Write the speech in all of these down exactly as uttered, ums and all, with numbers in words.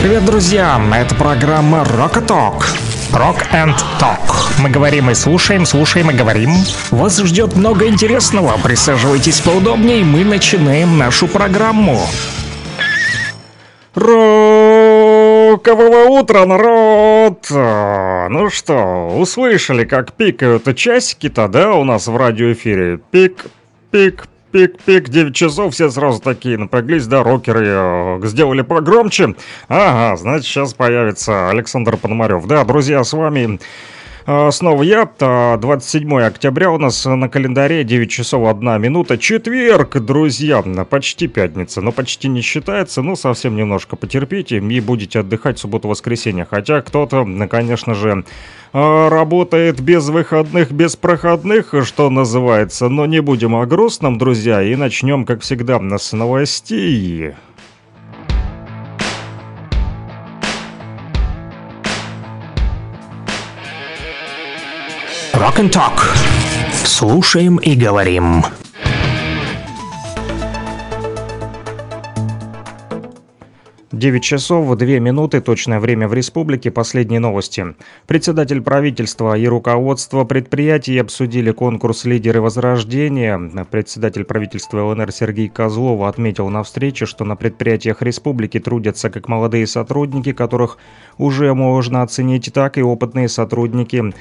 Привет, друзья! Это программа Rock and Talk. Rock and Talk. Мы говорим и слушаем, слушаем и говорим. Вас ждет много интересного. Присаживайтесь поудобнее, мы начинаем нашу программу. Рокового утра, народ! Ну что, услышали, как пикают часики-то, да, у нас в радиоэфире? Пик, пик, пик-пик, девять часов, все сразу такие напряглись, да, рокеры сделали погромче. Ага, значит, сейчас появится Александр Пономарёв. Да, друзья, с вами снова я, двадцать седьмое октября у нас на календаре, девять часов одна минута, четверг, друзья, почти пятница, но почти не считается, но совсем немножко потерпите и будете отдыхать в субботу-воскресенье, хотя кто-то, конечно же, работает без выходных, без проходных, что называется. Но не будем о грустном, друзья, и начнем, как всегда, с новостей. Rock and Talk. Слушаем и говорим. девять часов две минуты, точное время в республике, последние новости. Председатель правительства и руководство предприятий обсудили конкурс «Лидеры Возрождения». Председатель правительства ЛНР Сергей Козлов отметил на встрече, что на предприятиях республики трудятся как молодые сотрудники, которых уже можно оценить, так и опытные сотрудники,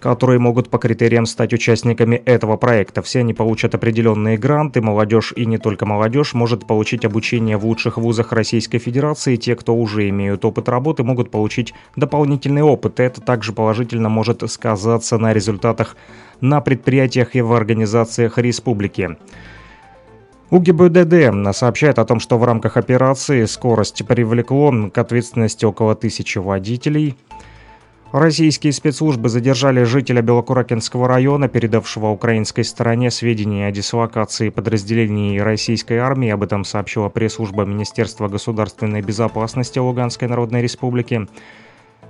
которые могут по критериям стать участниками этого проекта. Все они получат определенные гранты, молодежь и не только молодежь может получить обучение в лучших вузах Российской Федерации, те, кто уже имеют опыт работы, могут получить дополнительный опыт. Это также положительно может сказаться на результатах на предприятиях и в организациях республики. УГИБДД сообщает о том, что в рамках операции «Скорость» привлекло к ответственности около тысячи водителей. Российские спецслужбы задержали жителя Белокуракинского района, передавшего украинской стороне сведения о дислокации подразделений российской армии. Об этом сообщила пресс-служба Министерства государственной безопасности Луганской народной республики.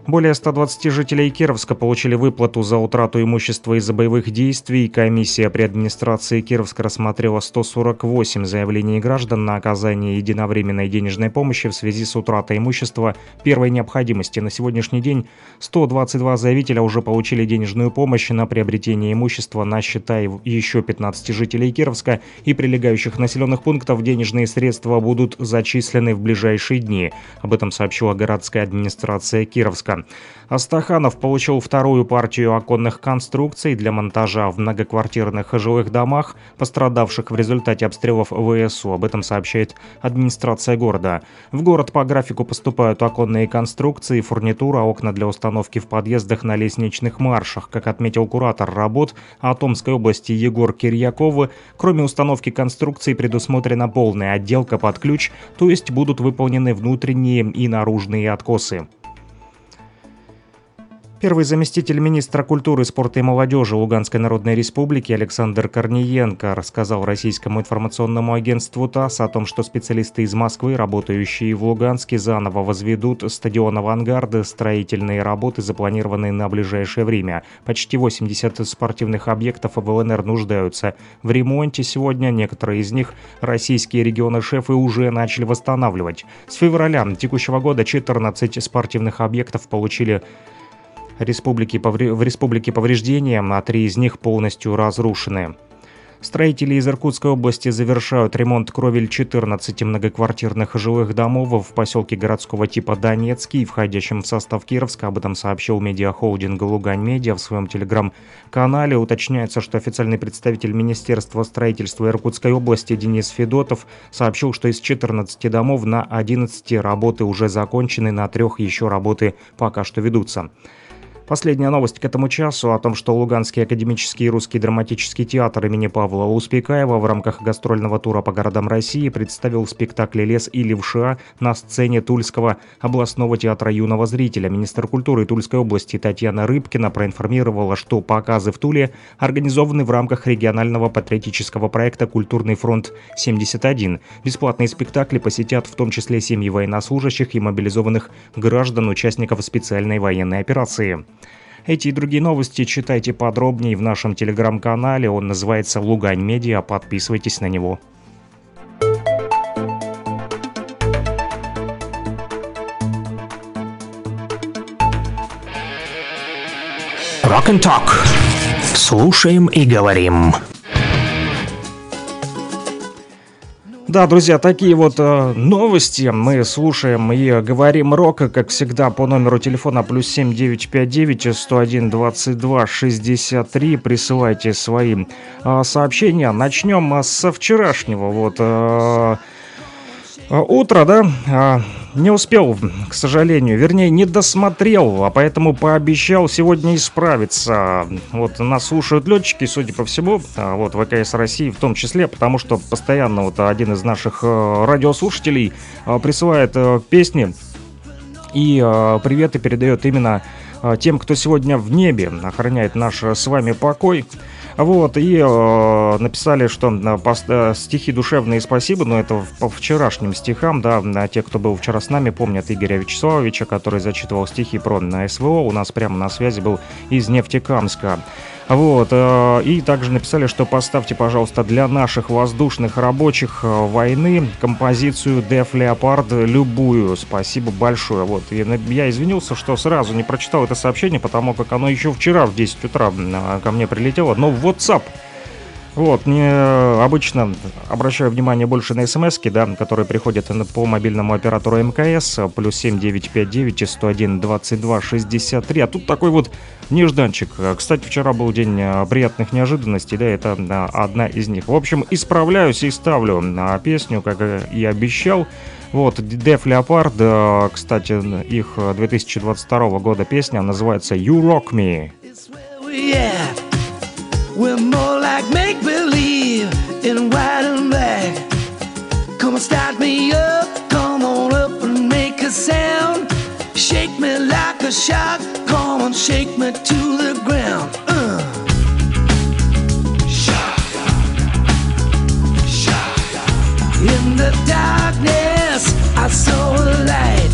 Более ста двадцати жителей Кировска получили выплату за утрату имущества из-за боевых действий. Комиссия при администрации Кировска рассмотрела сто сорок восемь заявлений граждан на оказание единовременной денежной помощи в связи с утратой имущества первой необходимости. На сегодняшний день сто двадцать два заявителя уже получили денежную помощь на приобретение имущества. На счета еще пятнадцати жителей Кировска и прилегающих населенных пунктов денежные средства будут зачислены в ближайшие дни. Об этом сообщила городская администрация Кировска. Астаханов получил вторую партию оконных конструкций для монтажа в многоквартирных жилых домах, пострадавших в результате обстрелов ВСУ. Об этом сообщает администрация города. В город по графику поступают оконные конструкции, фурнитура, окна для установки в подъездах, на лестничных маршах. Как отметил куратор работ о Томской области Егор Кирьяков, кроме установки конструкций предусмотрена полная отделка под ключ, то есть будут выполнены внутренние и наружные откосы. Первый заместитель министра культуры, спорта и молодежи Луганской народной республики Александр Корниенко рассказал российскому информационному агентству ТАСС о том, что специалисты из Москвы, работающие в Луганске, заново возведут стадион «Авангард». Строительные работы запланированы на ближайшее время. Почти восемьдесят спортивных объектов в ЛНР нуждаются в ремонте сегодня. Некоторые из них российские регионы-шефы уже начали восстанавливать. С февраля текущего года четырнадцать спортивных объектов получили Республики повр... в республике повреждения, а три из них полностью разрушены. Строители из Иркутской области завершают ремонт кровель четырнадцати многоквартирных жилых домов в поселке городского типа Донецкий, входящем в состав Кировска. Об этом сообщил медиахолдинг «Лугань-Медиа» в своем телеграм-канале. Уточняется, что официальный представитель Министерства строительства Иркутской области Денис Федотов сообщил, что из четырнадцати домов на одиннадцати работы уже закончены, на трех еще работы пока что ведутся. Последняя новость к этому часу о том, что Луганский академический и русский драматический театр имени Павла Луспекаева в рамках гастрольного тура по городам России представил спектакли «Лес и левша» на сцене Тульского областного театра юного зрителя. Министр культуры Тульской области Татьяна Рыбкина проинформировала, что показы в Туле организованы в рамках регионального патриотического проекта «Культурный фронт-семьдесят один». Бесплатные спектакли посетят в том числе семьи военнослужащих и мобилизованных граждан, участников специальной военной операции. Эти и другие новости читайте подробнее в нашем телеграм-канале. Он называется «Лугань-Медиа». Подписывайтесь на него. Rock and Talk. Слушаем и говорим. Да, друзья, такие вот э, новости. Мы слушаем и говорим рока, как всегда, по номеру телефона плюс семь девять пять девять сто один двадцать два шестьдесят три. Присылайте свои э, сообщения. Начнем э, со вчерашнего вот э, утра, да? Э, не успел, к сожалению, вернее, не досмотрел, а поэтому пообещал сегодня исправиться. Вот нас слушают летчики, судя по всему, вот ВКС России в том числе, потому что постоянно вот один из наших радиослушателей присылает песни и приветы передает именно тем, кто сегодня в небе охраняет наш с вами покой. Вот, и э, написали, что э, стихи душевные спасибо, но это по вчерашним стихам, да, те, кто был вчера с нами, помнят Игоря Вячеславовича, который зачитывал стихи про СВО, у нас прямо на связи был из Нефтекамска. Вот, э, и также написали, что поставьте, пожалуйста, для наших воздушных рабочих войны композицию Def Leppard любую, спасибо большое. Вот, и я извинился, что сразу не прочитал это сообщение, потому как оно еще вчера в десять утра ко мне прилетело, но в WhatsApp. Вот, не, обычно обращаю внимание больше на смс-ки, да, которые приходят по мобильному оператору МКС, плюс семь девять пять девять сто один двадцать два шестьдесят три, а тут такой вот нежданчик. Кстати, вчера был день приятных неожиданностей, да, это одна из них. В общем, исправляюсь и ставлю песню, как и обещал. Вот, Def Leppard, кстати, их две тысячи двадцать второго года песня, называется «You Rock Me». We're more like make-believe in white and black. Come on, start me up, come on up and make a sound. Shake me like a shark, come on, shake me to the ground. Uh. Shaka, shaka. In the darkness, I saw a light.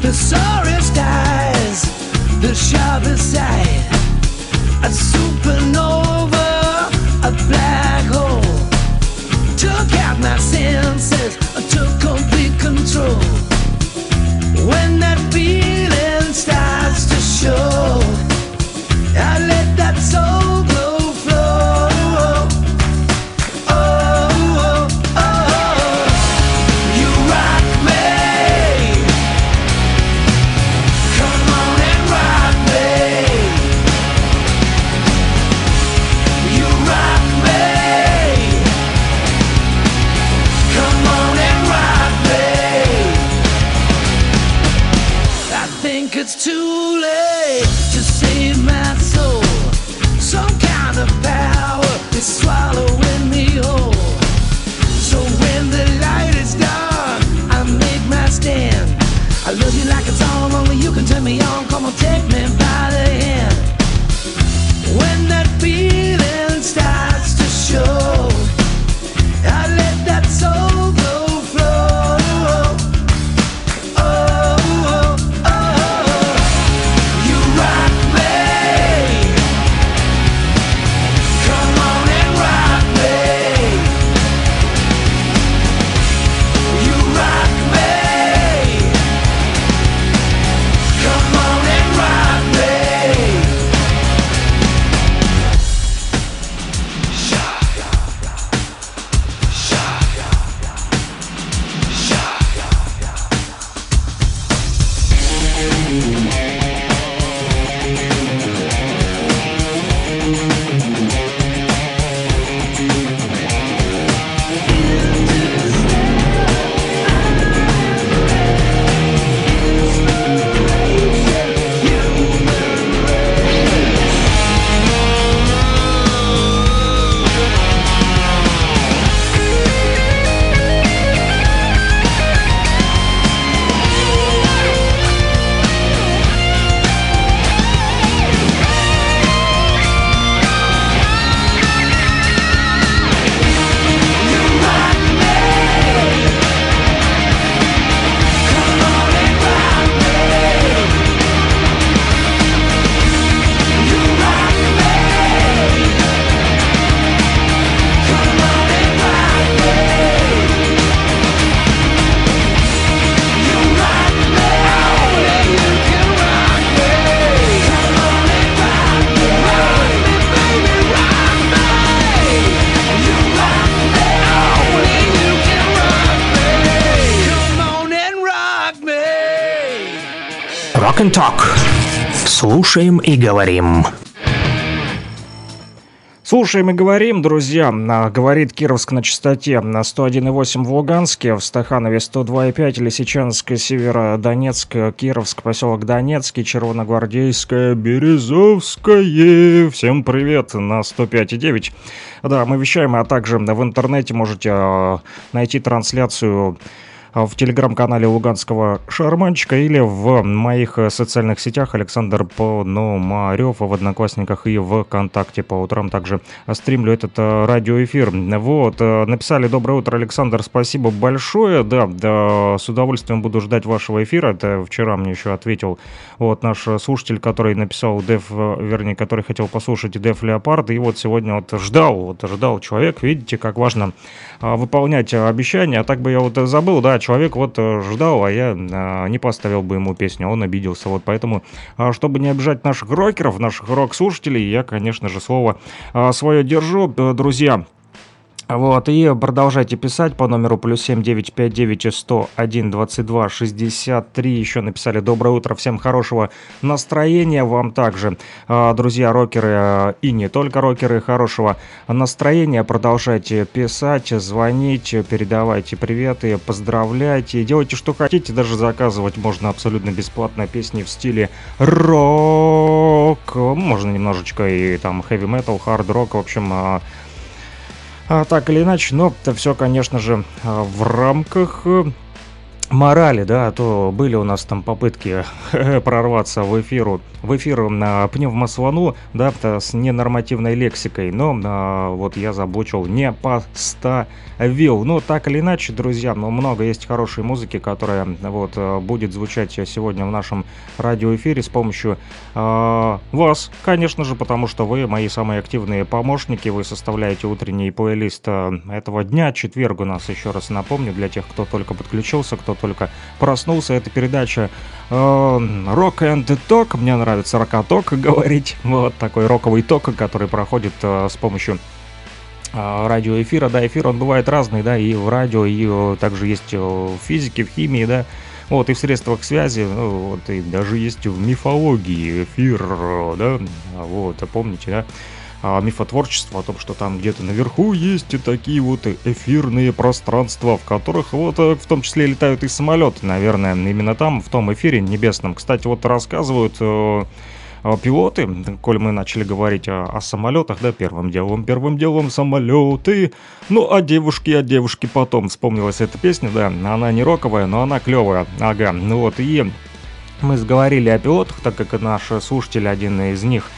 The sorest eyes, the sharpest eye. A supernova, a black hole took out my senses, took complete control. When that feeling starts to show, I let that soul glow flow. Oh, oh, oh, oh. You rock me. Come on and rock me. It's too late to save my soul. Some kind of power is swallowing me whole. So when the light is dark, I make my stand. I love you like it's all only you can turn me on. Come on, take me by the hand. When that feeling starts to show, I let that soul go. Rock me. Rock and Talk. Слушаем и говорим. Слушаем и говорим, друзья. Говорит Кировск на частоте сто один и восемь в Луганске, в Стаханове сто два и пять, Лисичанск, Северодонецк, Кировск, поселок Донецкий, Червоногвардейская, Березовская. Всем привет на сто пять и девять. Да, мы вещаем, а также в интернете можете найти трансляцию в телеграм-канале Луганского шарманщика или в моих социальных сетях Александр Пономарёв, в Одноклассниках и ВКонтакте. По утрам также стримлю этот радиоэфир. Вот, написали: доброе утро, Александр, спасибо большое. Да, да, с удовольствием буду ждать вашего эфира. Это вчера мне еще ответил вот наш слушатель, который написал Def, вернее, который хотел послушать Def Leppard. И вот сегодня вот ждал, вот ждал человек. Видите, как важно выполнять обещания. А так бы я вот забыл, да, человек вот ждал, а я а, не поставил бы ему песню, он обиделся. Вот поэтому, а, чтобы не обижать наших рокеров, наших рок-слушателей, я, конечно же, слово а, свое держу, друзья. Вот, и продолжайте писать по номеру плюс семь девять пять девять сто один двадцать два шестьдесят три. Еще написали: доброе утро, всем хорошего настроения, вам также, друзья, рокеры и не только рокеры, хорошего настроения. Продолжайте писать, звонить, передавайте приветы, поздравляйте, делайте что хотите, даже заказывать можно абсолютно бесплатно песни в стиле рок, можно немножечко и там хэви-метал, хард-рок, в общем... А, так или иначе, но это все, конечно же, в рамках морали, да, а то были у нас там попытки прорваться в эфиру, в эфиру на пневмослону, да, с ненормативной лексикой, но а, вот я заблочил, не поставил. Но так или иначе, друзья, но много есть хорошей музыки, которая вот будет звучать сегодня в нашем радиоэфире с помощью а, вас, конечно же, потому что вы мои самые активные помощники, вы составляете утренний плейлист этого дня. Четверг у нас, еще раз напомню, для тех, кто только подключился, кто только проснулся, это передача э, Rock and Talk. Мне нравится рокоток говорить. Вот такой роковый ток, который проходит э, с помощью э, радиоэфира. Да, эфир он бывает разный, да, и в радио, и э, также есть в физике, в химии, да. Вот, и в средствах связи, ну, вот, и даже есть в мифологии эфир, да. Вот, помните, да? Мифотворчество о том, что там где-то наверху есть и такие вот эфирные пространства, в которых вот в том числе летают и самолеты, наверное, именно там, в том эфире небесном. Кстати, вот рассказывают э, пилоты, коль мы начали говорить о, о самолетах, да, первым делом, первым делом самолеты, ну, а девушки, а девушки потом. Вспомнилась эта песня, да, она не роковая, но она клевая, ага, ну вот, и мы сговорили о пилотах, так как наш слушатель, один из них,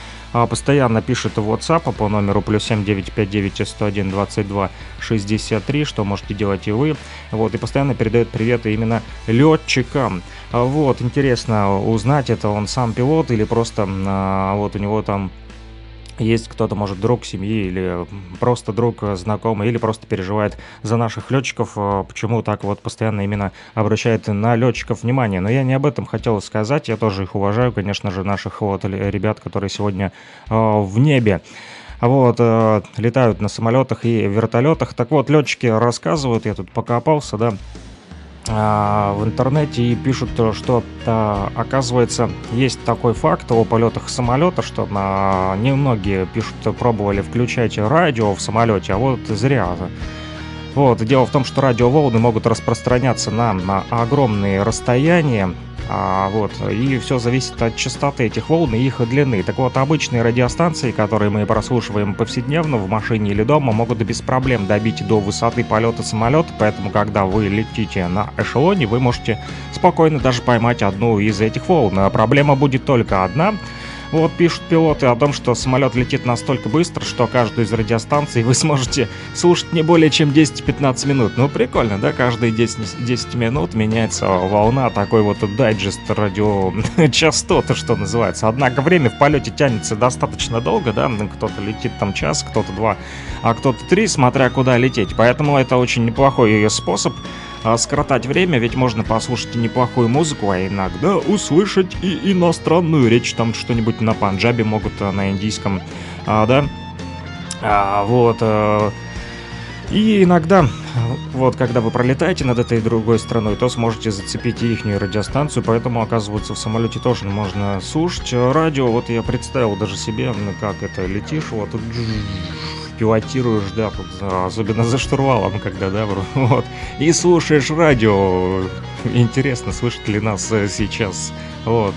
постоянно пишет в WhatsApp по номеру плюс семь девять пять девять сто один двадцать два шестьдесят три, что можете делать и вы. Вот, и постоянно передает приветы именно летчикам. Вот, интересно узнать, это он сам пилот или просто а, вот у него там есть кто-то, может, друг семьи или просто друг знакомый, или просто переживает за наших летчиков, почему так вот постоянно именно обращает на летчиков внимание. Но я не об этом хотел сказать, я тоже их уважаю, конечно же, наших вот ребят, которые сегодня в небе. Вот, летают на самолетах и вертолетах. Так вот, летчики рассказывают, я тут покопался, да, в интернете, и пишут, что, да, оказывается, есть такой факт о полетах самолета, что на... немногие пишут, пробовали включать радио в самолете, а вот зря. Вот, дело в том, что радиоволны могут распространяться на, на огромные расстояния. А, вот, и все зависит от частоты этих волн и их длины. Так вот, обычные радиостанции, которые мы прослушиваем повседневно в машине или дома, могут без проблем добить до высоты полета самолета. Поэтому, когда вы летите на эшелоне, вы можете спокойно даже поймать одну из этих волн. Проблема будет только одна. Вот пишут пилоты о том, что самолет летит настолько быстро, что каждую из радиостанций вы сможете слушать не более чем десять-пятнадцать минут. Ну, прикольно, да? Каждые десять, десять минут меняется волна, такой вот дайджест радиочастоты, что называется. Однако время в полете тянется достаточно долго, да? Кто-то летит там час, кто-то два, а кто-то три, смотря куда лететь. Поэтому это очень неплохой способ скоротать время, ведь можно послушать и неплохую музыку, а иногда услышать и иностранную речь, там что-нибудь на панджабе могут, на индийском, а, да, а, вот... А... И иногда, вот когда вы пролетаете над этой другой страной, то сможете зацепить и ихнюю радиостанцию, поэтому, оказывается, в самолете тоже можно слушать радио. Вот я представил даже себе, как это летишь, вот пилотируешь, да, особенно за штурвалом, когда, да, вот, и слушаешь радио. Интересно, слышит ли нас сейчас, вот,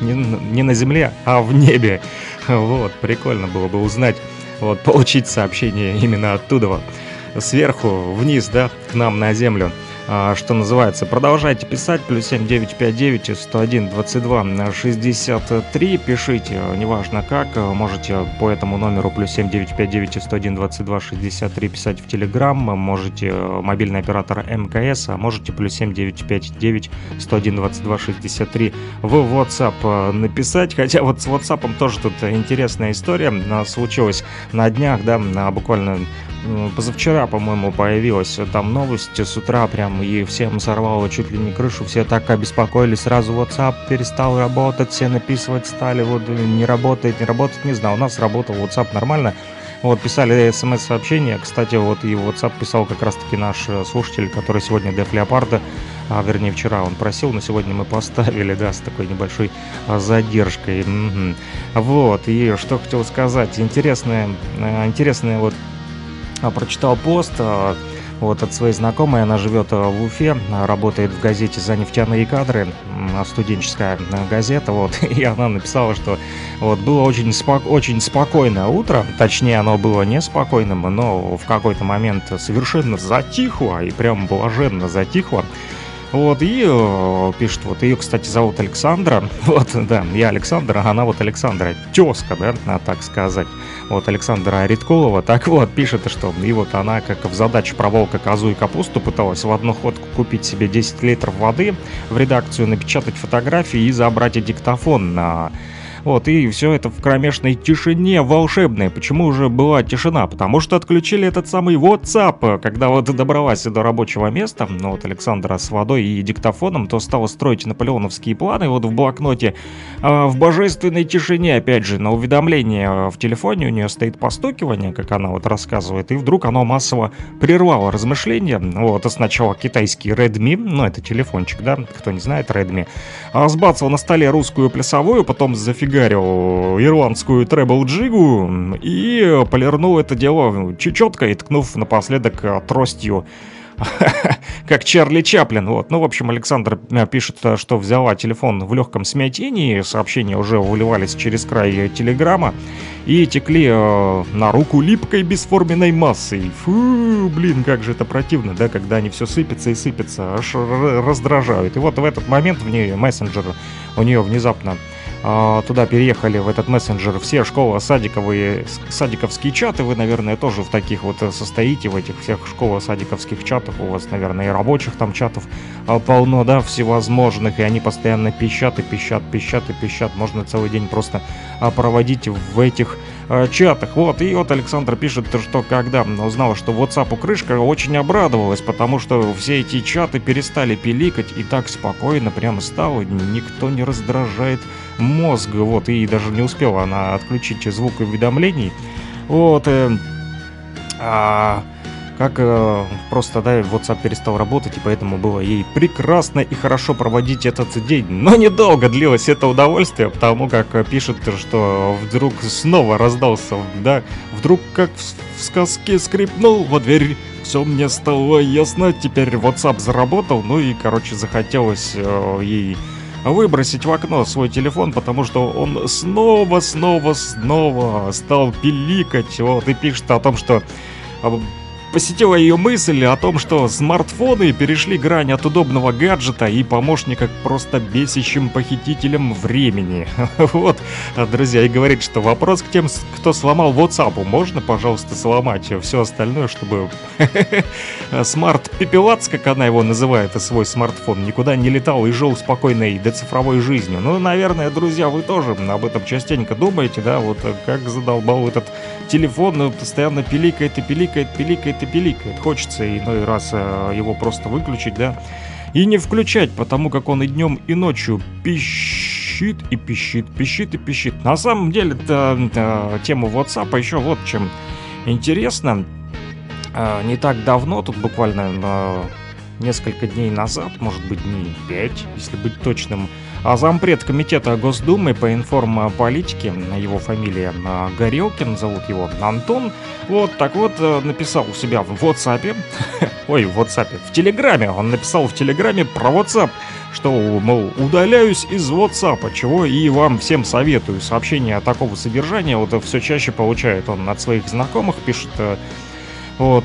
не, не на земле, а в небе, вот, прикольно было бы узнать, вот, получить сообщение именно оттуда, сверху, вниз, да, к нам на землю. Что называется, продолжайте писать, плюс семь девять пять девять сто один двадцать два шестьдесят три, пишите, неважно как, можете по этому номеру плюс семь девять пять девять сто один двадцать два шестьдесят три писать в Telegram, можете мобильный оператор МКС, а можете плюс семь девять пять девять сто один двадцать два шестьдесят три в WhatsApp написать, хотя вот с WhatsApp тоже тут интересная история случилась на днях, да, буквально позавчера, по-моему, появилась там новость с утра прям, и всем сорвало чуть ли не крышу, все так обеспокоились, сразу WhatsApp перестал работать, все написывать стали, вот не работает, не работает, не знаю, у нас работал WhatsApp нормально, вот писали смс-сообщения, кстати, вот и WhatsApp писал как раз-таки наш слушатель, который сегодня Def Leppard, а вернее вчера он просил, но сегодня мы поставили, да, с такой небольшой задержкой, угу. Вот, и что хотел сказать, интересное, интересное вот, прочитал пост, вот от своей знакомой, она живет в Уфе, работает в газете «За нефтяные кадры», студенческая газета, вот, и она написала, что вот было очень, спо- очень спокойное утро, точнее оно было неспокойным, но в какой-то момент совершенно затихло, и прям блаженно затихло. Вот, и э, пишет, вот, ее, кстати, зовут Александра, вот, да, я Александр, а она вот Александра, тезка, да, так сказать, вот, Александра Редкулова, так вот, пишет, что, и вот она, как в задаче проволока козу и капусту, пыталась в одну ходку купить себе десять литров воды, в редакцию напечатать фотографии и забрать и диктофон на... Вот, и все это в кромешной тишине волшебной. Почему уже была тишина? Потому что отключили этот самый WhatsApp. Когда вот добралась до рабочего места, ну вот Александра с водой и диктофоном, то стала строить наполеоновские планы вот в блокноте. А в божественной тишине, опять же, на уведомление в телефоне у нее стоит постукивание, как она вот рассказывает, и вдруг оно массово прервало размышления. Вот, а сначала китайский Redmi, ну это телефончик, да, кто не знает, Redmi, а сбацал на столе русскую плясовую, потом зафиксировал ирландскую требл-джигу и полирнул это дело чечеткой, ткнув напоследок тростью, как Чарли Чаплин. Вот. Ну, в общем, Александр пишет, что взяла телефон в легком смятении, сообщения уже выливались через край телеграмма и текли э, на руку липкой бесформенной массой. Фу, блин, как же это противно, да, когда они все сыпятся и сыпятся, аж раздражают. И вот в этот момент в ней мессенджер, у нее внезапно туда переехали, в этот мессенджер, все школо-садиковые, садиковские чаты. Вы, наверное, тоже в таких вот состоите, в этих всех школо-садиковских чатах. У вас, наверное, и рабочих там чатов полно, да, всевозможных. И они постоянно пищат и пищат, пищат и пищат. Можно целый день просто проводить в этих чатах. Вот, и вот Александр пишет, что когда узнала, что WhatsApp крышка, очень обрадовалась, потому что все эти чаты перестали пиликать, и так спокойно прямо стало, никто не раздражает мозг, вот, и даже не успела она отключить звук уведомлений, вот, э, а, как э, просто, да, WhatsApp перестал работать, и поэтому было ей прекрасно и хорошо проводить этот день, но недолго длилось это удовольствие, потому как пишет, что вдруг снова раздался, да, вдруг как в, в сказке скрипнул во дверь. Все мне стало ясно, теперь WhatsApp заработал, ну и, короче, захотелось э, ей... выбросить в окно свой телефон, потому что он снова, снова, снова стал пиликать. Вот, и пишет о том, что посетила ее мысль о том, что смартфоны перешли грань от удобного гаджета и помощника к просто бесящим похитителям времени. Вот, друзья, и говорит, что вопрос к тем, кто сломал WhatsApp, можно, пожалуйста, сломать все остальное, чтобы смарт-пепелац, как она его называет, свой смартфон, никуда не летал и жил спокойной доцифровой жизнью. Ну, наверное, друзья, вы тоже об этом частенько думаете, да, вот как задолбал этот телефон, постоянно пиликает и пиликает, пиликает и пиликает. Хочется иной раз э, его просто выключить, да, и не включать, потому как он и днем, и ночью пищит, и пищит, пищит, и пищит. На самом деле, да, да, тему WhatsApp еще вот чем интересно. не так давно, тут буквально несколько дней назад, может быть, дней пять, если быть точным, зампред комитета Госдумы по информполитике, его фамилия Горелкин, зовут его Антон, вот так вот написал у себя в WhatsApp, ой, в WhatsApp, в Телеграме, он написал в Телеграме про WhatsApp, что, мол, удаляюсь из WhatsApp, чего и вам всем советую. Сообщения такого содержания вот все чаще получает он от своих знакомых, пишет вот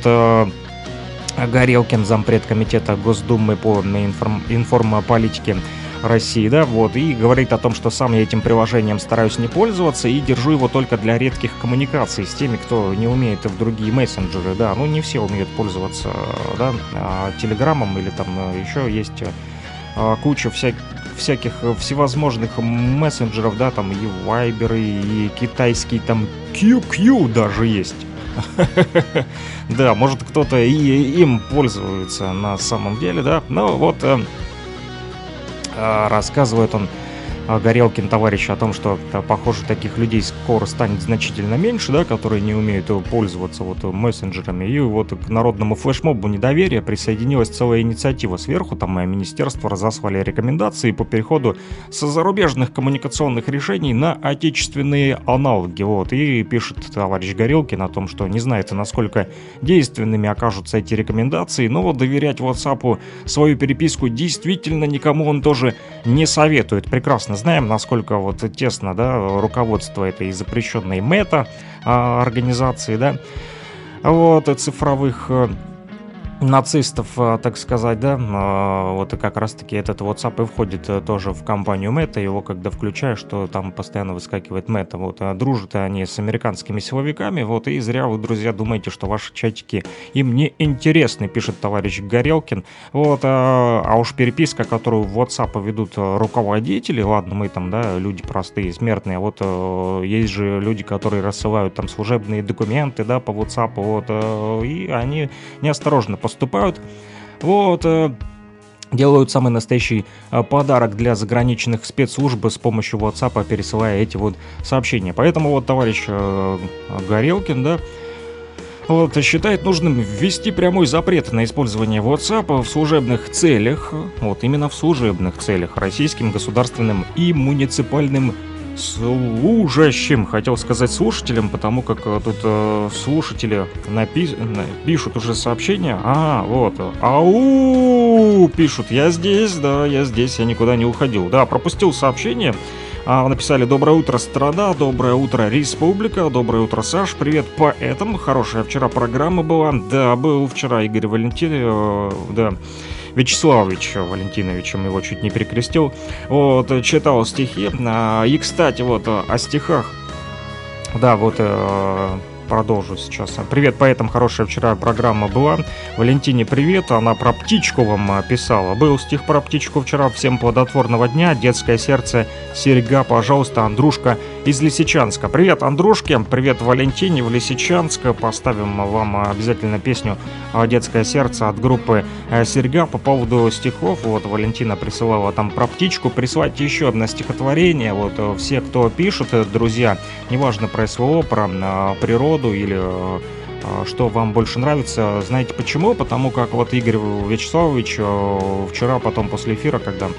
Горелкин, зампред комитета Госдумы по информ... информполитике России, да, вот, и говорит о том, что сам я этим приложением стараюсь не пользоваться и держу его только для редких коммуникаций с теми, кто не умеет в другие мессенджеры, да, ну, не все умеют пользоваться, да, Телеграмом или там еще есть куча всяких, всяких всевозможных мессенджеров, да, там и вайберы, и китайский там кью кью даже есть. Да, может кто-то и им пользуется на самом деле, да. Но вот э, рассказывает он, Горелкин, товарищ, о том, что, похоже, таких людей скоро станет значительно меньше, да, которые не умеют пользоваться вот мессенджерами. И вот к народному флешмобу недоверия присоединилась целая инициатива сверху, там министерство разослали рекомендации по переходу со зарубежных коммуникационных решений на отечественные аналоги, вот, и пишет товарищ Горелкин о том, что не знает, насколько действенными окажутся эти рекомендации, но вот доверять WhatsApp свою переписку действительно никому он тоже не советует. Прекрасно знаем, насколько вот тесно, да, руководство этой запрещенной мета организации, да, вот, цифровых нацистов, так сказать, да, вот и как раз-таки этот WhatsApp и входит тоже в компанию мета, его когда включаешь, что там постоянно выскакивает мета, вот, дружат они с американскими силовиками, вот, и зря вы, друзья, думаете, что ваши чатики им не интересны, пишет товарищ Горелкин, вот, а, а уж переписка, которую в WhatsApp ведут руководители, ладно, мы там, да, люди простые, смертные, вот, есть же люди, которые рассылают там служебные документы, да, по WhatsApp, вот, и они неосторожно поступают поступают, вот, делают самый настоящий подарок для заграничных спецслужб с помощью WhatsApp, пересылая эти вот сообщения. Поэтому вот товарищ Горелкин, да, вот, считает нужным ввести прямой запрет на использование WhatsApp в служебных целях, вот именно в служебных целях, российским государственным и муниципальным служащим, хотел сказать слушателям, потому как тут э, слушатели напи... пишут уже сообщения. А, вот, ау, пишут, я здесь, да, я здесь, я никуда не уходил. Да, пропустил сообщение, а, написали: доброе утро, страна, доброе утро, республика, доброе утро, Саш, привет, поэтому хорошая вчера программа была, да, был вчера Игорь Валентинович, э, да, Вячеславович, Валентиновичем его чуть не перекрестил, вот, читал стихи, и, кстати, вот, о стихах, да, вот, продолжу сейчас. Привет, поэтам, хорошая вчера программа была. Валентине привет, она про птичку вам писала. Был стих про птичку вчера. Всем плодотворного дня, детское сердце, серьга, пожалуйста, Андрушка из Лисичанска. Привет, Андрушке, привет, Валентине в Лисичанске. Поставим вам обязательно песню «Детское сердце» от группы «Серьга». По поводу стихов, вот Валентина присылала там про птичку. Присылайте еще одно стихотворение. Вот все, кто пишет, друзья, неважно про СВО, про природу, или э, что вам больше нравится. Знаете почему? Потому как вот Игорь Вячеславович э, вчера потом после эфира, когда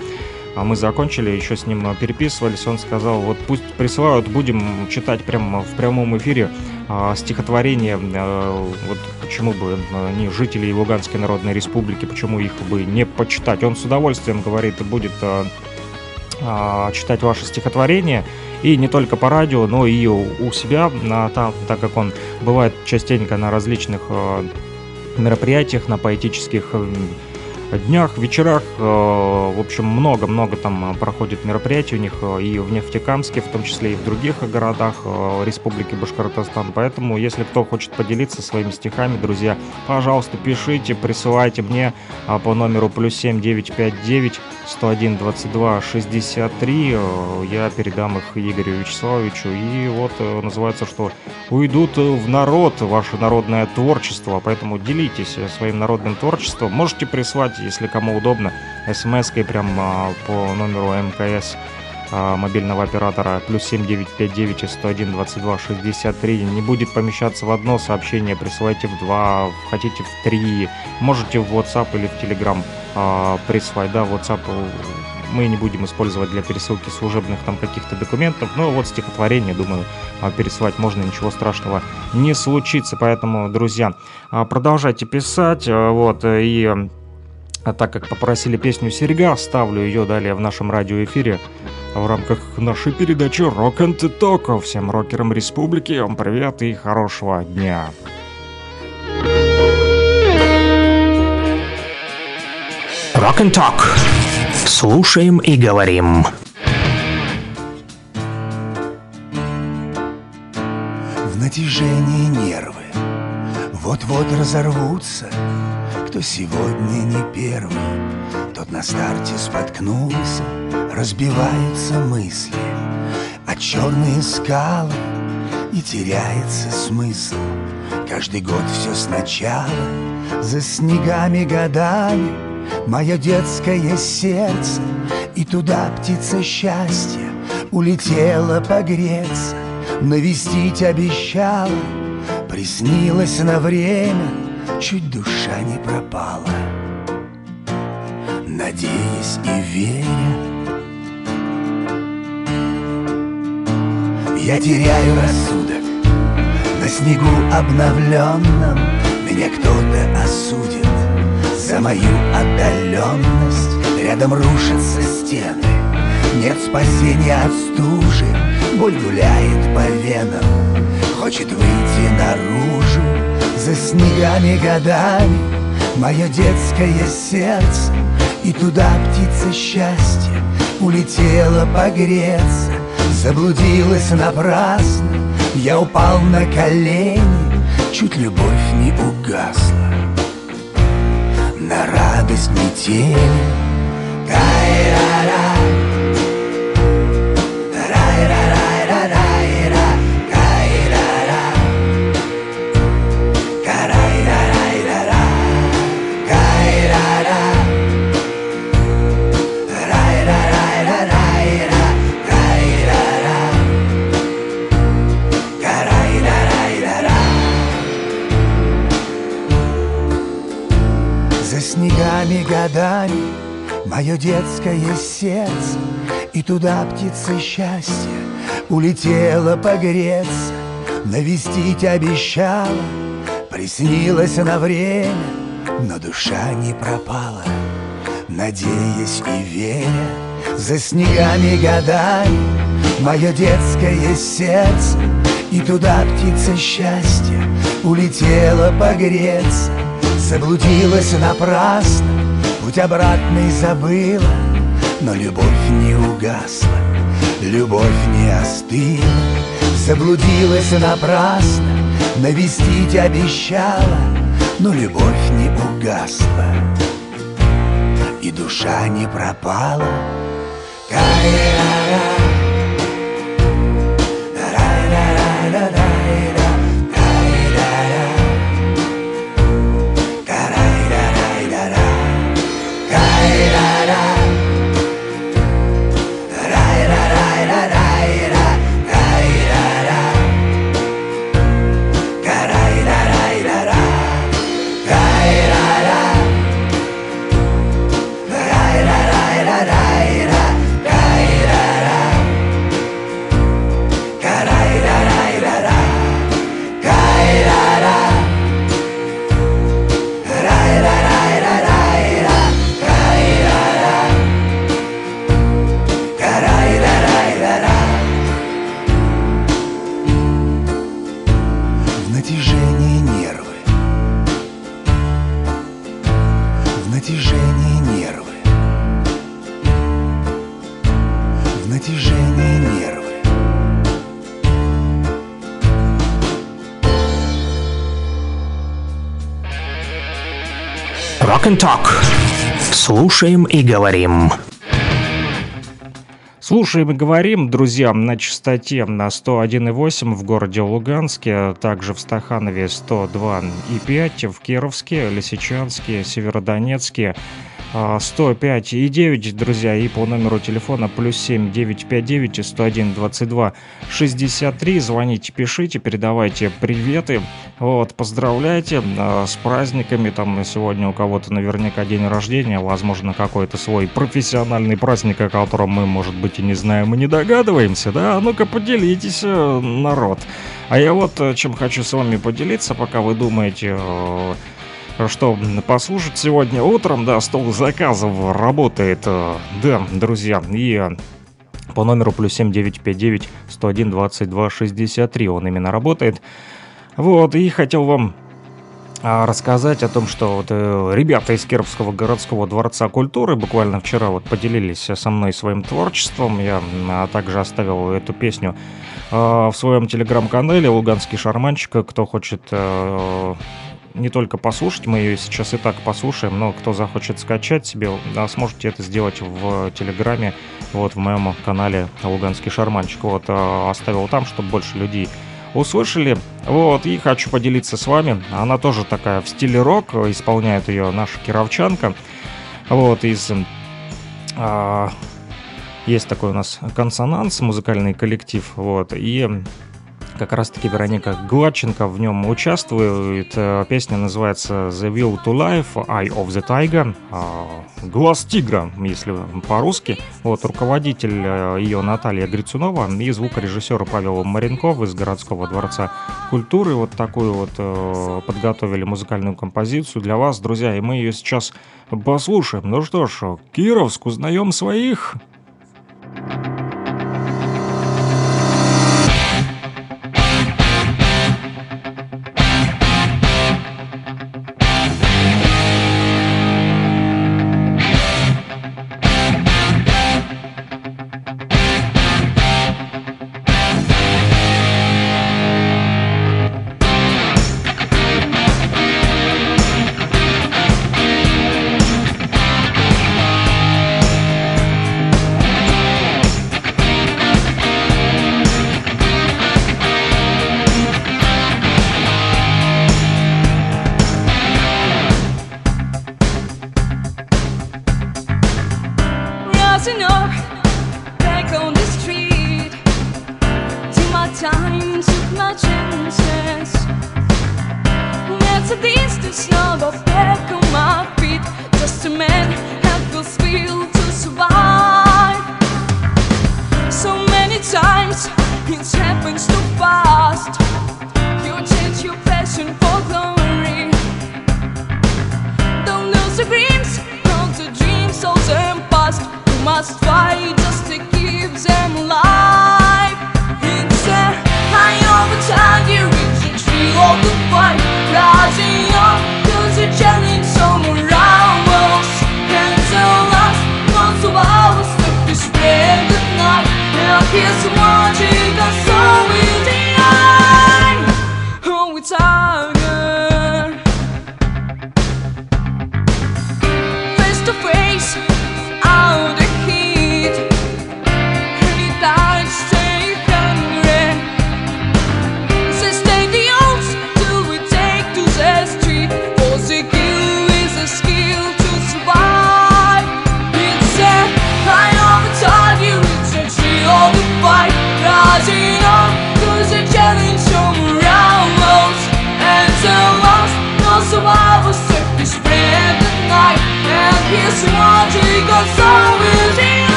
мы закончили, еще с ним переписывались, он сказал: вот пусть присылают, будем читать прямо в прямом эфире э, стихотворение, э, вот почему бы э, не жителей Луганской народной республики, почему их бы не почитать. Он с удовольствием, говорит, будет э, э, читать ваше стихотворение. И не только по радио, но и у себя, на, там, так как он бывает частенько на различных э, мероприятиях, на поэтических э, днях, вечерах. Э, в общем, много-много там проходит мероприятий у них э, и в Нефтекамске, в том числе и в других городах э, Республики Башкортостан. Поэтому, если кто хочет поделиться своими стихами, друзья, пожалуйста, пишите, присылайте мне э, по номеру плюс семь девятьсот пятьдесят девять сто один двадцать два шестьдесят три, я передам их Игорю Вячеславовичу, и вот называется, что уйдут в народ, ваше народное творчество, поэтому делитесь своим народным творчеством, можете прислать, если кому удобно, смс-кой прям по номеру МКС мобильного оператора плюс семь девять пять девять сто один двадцать два шестьдесят три не будет помещаться в одно сообщение, присылайте в два, хотите в три, можете в WhatsApp или в Telegram а, присылать, да, WhatsApp мы не будем использовать для пересылки служебных там каких-то документов, но вот стихотворение, думаю, пересылать можно, ничего страшного не случится, поэтому, друзья, продолжайте писать, вот, и так как попросили песню «Серьга», ставлю ее далее в нашем радиоэфире в рамках нашей передачи «Rock and Talk». Всем рокерам республики вам привет и хорошего дня. Rock and Talk. Слушаем и говорим. В натяжении нервы вот-вот разорвутся. Кто сегодня не первый, тот на старте споткнулся. Разбиваются мысли о черные скалы, и теряется смысл. Каждый год все сначала, за снегами годами. Мое детское сердце, и туда птица счастья улетела погреться. Навестить обещала, приснилась на время, чуть душа не пропала, надеясь и веря. Я теряю рассудок на снегу обновленном. Меня кто-то осудит за мою отдаленность. Рядом рушатся стены, нет спасения от стужи. Боль гуляет по венам, хочет выйти наружу. За снегами годами мое детское сердце, и туда птица счастья улетела погреться. Заблудилась напрасно, я упал на колени, чуть любовь не угасла, на радость не тени. Ай-ра-ра. Снегами годами мое детское сердце, и туда птица счастья улетела погреться. Навестить обещала, приснилась на время, но душа не пропала, надеясь и веря. За снегами годами мое детское сердце, и туда птица счастья улетела погреться. Заблудилась напрасно, путь обратный забыла, но любовь не угасла, любовь не остыла. Заблудилась напрасно, навестить обещала, но любовь не угасла, и душа не пропала. Ка-ра-ра-ра. Talk. Слушаем и говорим. Слушаем и говорим, друзья, на частоте на сто один и восемь в городе Луганске, также в Стаханове сто два и пять, в Кировске, Лисичанске, Северодонецке, сто пять и девять, друзья, и по номеру телефона плюс семь девятьсот пятьдесят девять сто один двадцать два шестьдесят три. Звоните, пишите, передавайте приветы, вот, поздравляйте э, с праздниками. Там сегодня у кого-то наверняка день рождения, возможно, какой-то свой профессиональный праздник, о котором мы, может быть, и не знаем, и не догадываемся, да? Ну-ка, поделитесь, э, народ. А я вот чем хочу с вами поделиться, пока вы думаете... Э, что послушать сегодня утром, да, стол заказов работает, да, друзья, и по номеру плюс семь девятьсот пятьдесят девять сто один двадцать два шестьдесят три он именно работает, вот, и хотел вам рассказать о том, что вот ребята из Кировского городского дворца культуры буквально вчера вот поделились со мной своим творчеством. Я также оставил эту песню в своем телеграм-канале «Луганский шарманщик», кто хочет... не только послушать, мы ее сейчас и так послушаем, но кто захочет скачать себе, да, сможете это сделать в Телеграме, вот, в моем канале «Луганский шарманчик». Вот, оставил там, чтобы больше людей услышали. Вот, и хочу поделиться с вами. Она тоже такая в стиле рок, исполняет ее наша кировчанка. Вот, из... А, есть такой у нас «Консонанс», музыкальный коллектив, вот, и... Как раз-таки Вероника Гладченко в нем участвует. Песня называется «The Will to Life», «Eye of the Tiger», «Глаз тигра», если по-русски. Вот, руководитель ее Наталья Грицунова и звукорежиссер Павел Маренков из городского дворца культуры. Вот такую вот подготовили музыкальную композицию для вас, друзья, и мы ее сейчас послушаем. Ну что ж, Кировск, узнаем своих!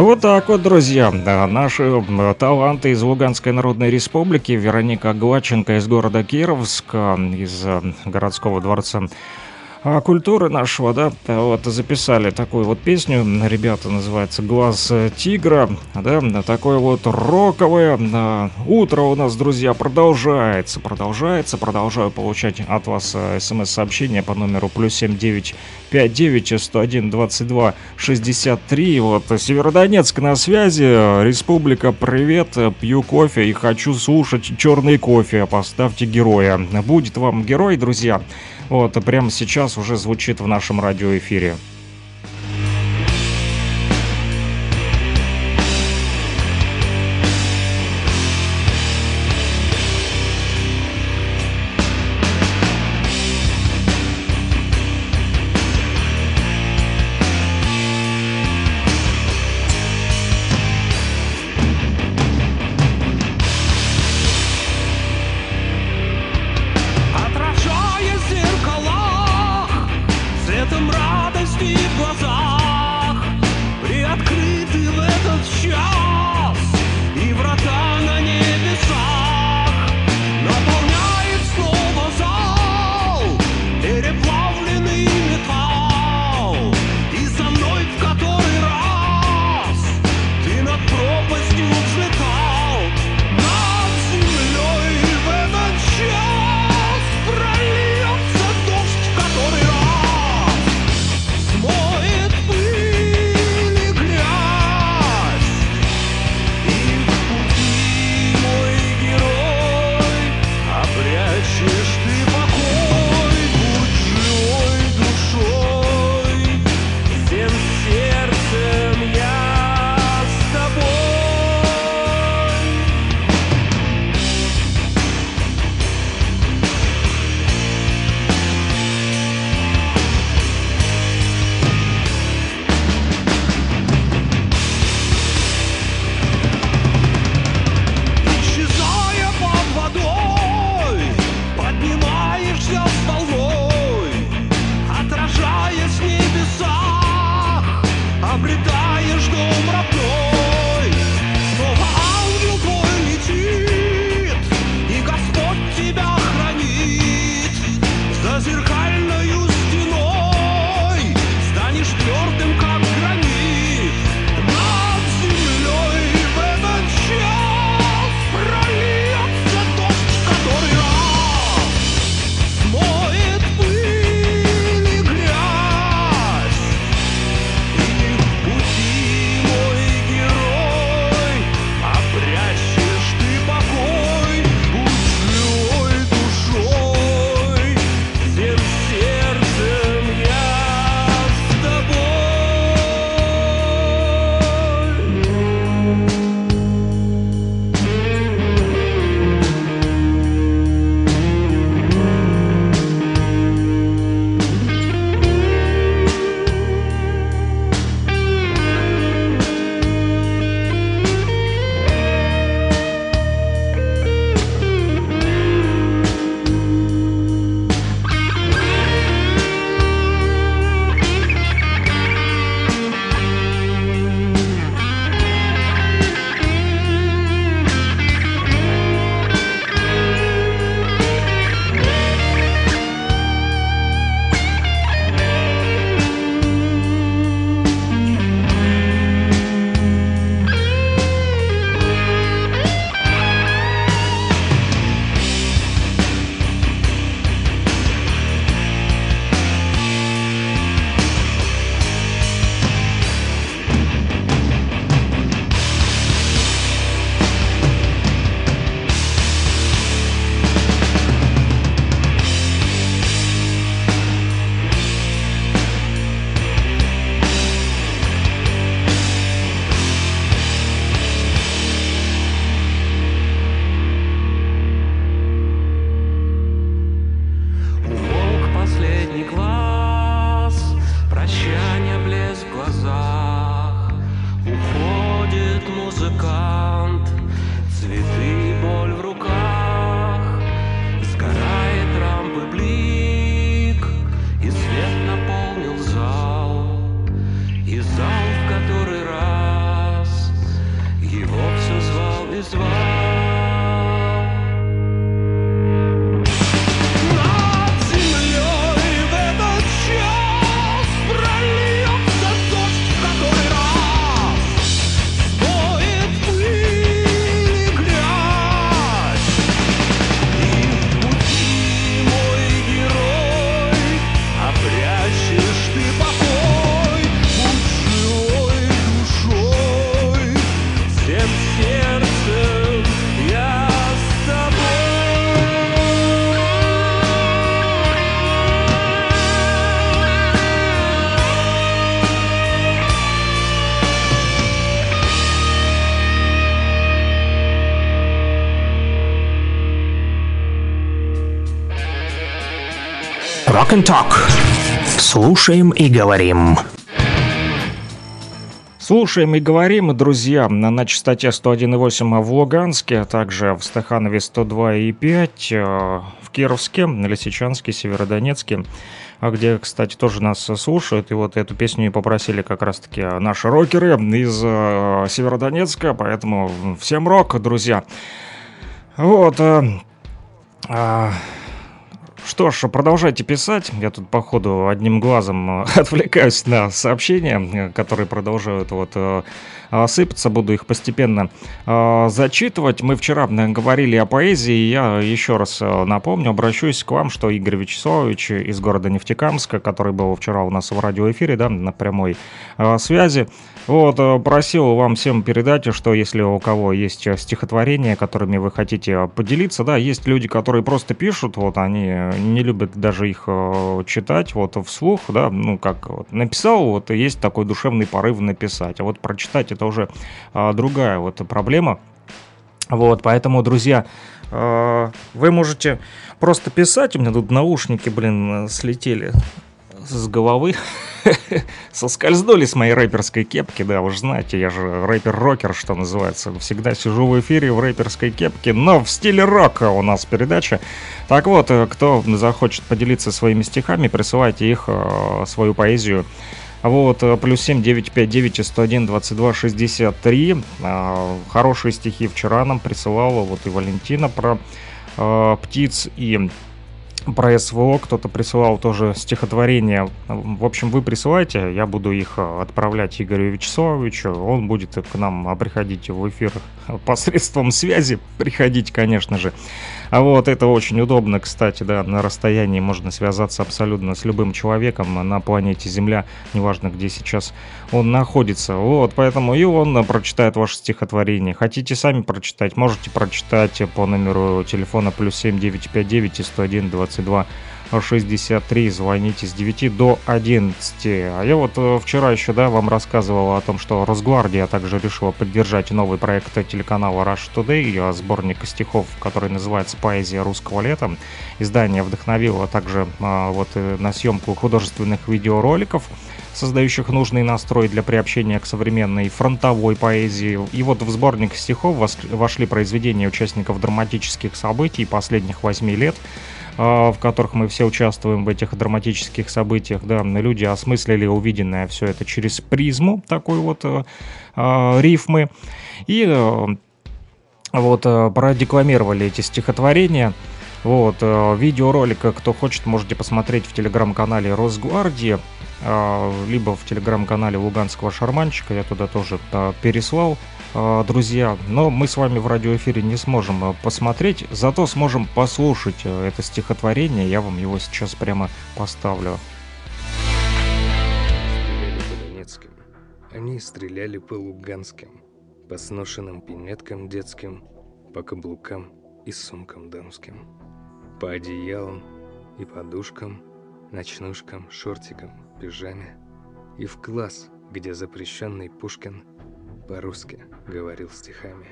Вот так вот, друзья, наши таланты из Луганской народной республики. Вероника Гладченко из города Кировска, из городского дворца культуры нашего, да, вот записали такую вот песню, ребята, называется «Глаз тигра», да, такое вот роковое утро у нас, друзья, продолжается, продолжается, продолжаю получать от вас смс-сообщения по номеру плюс семь девять пять девять сто один двадцать два шестьдесят три, вот Северодонецк на связи, республика, привет, пью кофе и хочу слушать черный кофе, поставьте героя, будет вам герой, друзья. Вот, прямо сейчас уже звучит в нашем радиоэфире. Радости Rock and Talk. Слушаем и говорим. Слушаем и говорим, друзья, на частоте сто один и восемь в Луганске, а также в Стаханове сто два и пять, в Кировске, на Лисичанске, Северодонецке, где, кстати, тоже нас слушают. И вот эту песню попросили как раз-таки наши рокеры из Северодонецка, поэтому всем рок, друзья. Вот... Что ж, продолжайте писать. Я тут, походу, одним глазом отвлекаюсь на сообщения, которые продолжают вот сыпаться. Буду их постепенно зачитывать. Мы вчера говорили о поэзии. Я еще раз напомню, обращусь к вам, что Игорь Вячеславович из города Нефтекамска, который был вчера у нас в радиоэфире, да, на прямой связи, вот, просил вам всем передать, что если у кого есть стихотворения, которыми вы хотите поделиться, да, есть люди, которые просто пишут, вот, они не любят даже их читать, вот, вслух, да, ну, как вот, написал, вот, есть такой душевный порыв написать, а вот прочитать — это уже а, другая вот проблема, вот, поэтому, друзья, а, вы можете просто писать. У меня тут наушники, блин, слетели с головы, соскользнули с моей рэперской кепки, да, вы же знаете, я же рэпер-рокер, что называется, всегда сижу в эфире в рэперской кепке, но в стиле рока у нас передача. Так вот, кто захочет поделиться своими стихами, присылайте их, свою поэзию. Вот, плюс семь девятьсот пятьдесят девять сто один двадцать два шестьдесят три. Хорошие стихи вчера нам присылала вот и Валентина про птиц, и про СВО кто-то присылал тоже стихотворение. В общем, вы присылайте, я буду их отправлять Игорю Вячеславовичу. Он будет к нам приходить в эфир посредством связи. Приходить, конечно же. А вот это очень удобно, кстати, да, на расстоянии можно связаться абсолютно с любым человеком на планете Земля, неважно, где сейчас он находится. Вот, поэтому и он прочитает ваше стихотворение. Хотите сами прочитать, можете прочитать по номеру телефона плюс семь девятьсот пятьдесят девять сто один двадцать два шестьдесят три. Звоните с девяти до одиннадцати. А я вот вчера еще, да, вам рассказывал о том, что Росгвардия также решила поддержать новый проект телеканала Rush Today, сборник стихов, который называется «Поэзия русского лета». Издание вдохновило также а, вот, на съемку художественных видеороликов, создающих нужный настрой для приобщения к современной фронтовой поэзии. И вот в сборник стихов вошли произведения участников драматических событий последних восьми лет, в которых мы все участвуем, в этих драматических событиях, да, люди осмыслили увиденное все это через призму такой вот э, рифмы, и э, вот продекламировали эти стихотворения. Вот, э, видеоролик, кто хочет, можете посмотреть в телеграм-канале Росгвардии, э, либо в телеграм-канале Луганского шарманщика, я туда тоже э, переслал. Друзья, но мы с вами в радиоэфире не сможем посмотреть, зато сможем послушать это стихотворение. Я вам его сейчас прямо поставлю. Стреляли по донецким, они стреляли по луганским, по сношенным пинеткам детским, по каблукам и сумкам дамским, по одеялам и подушкам, ночнушкам, шортикам, пижаме, и в класс, где запрещенный Пушкин по-русски говорил стихами,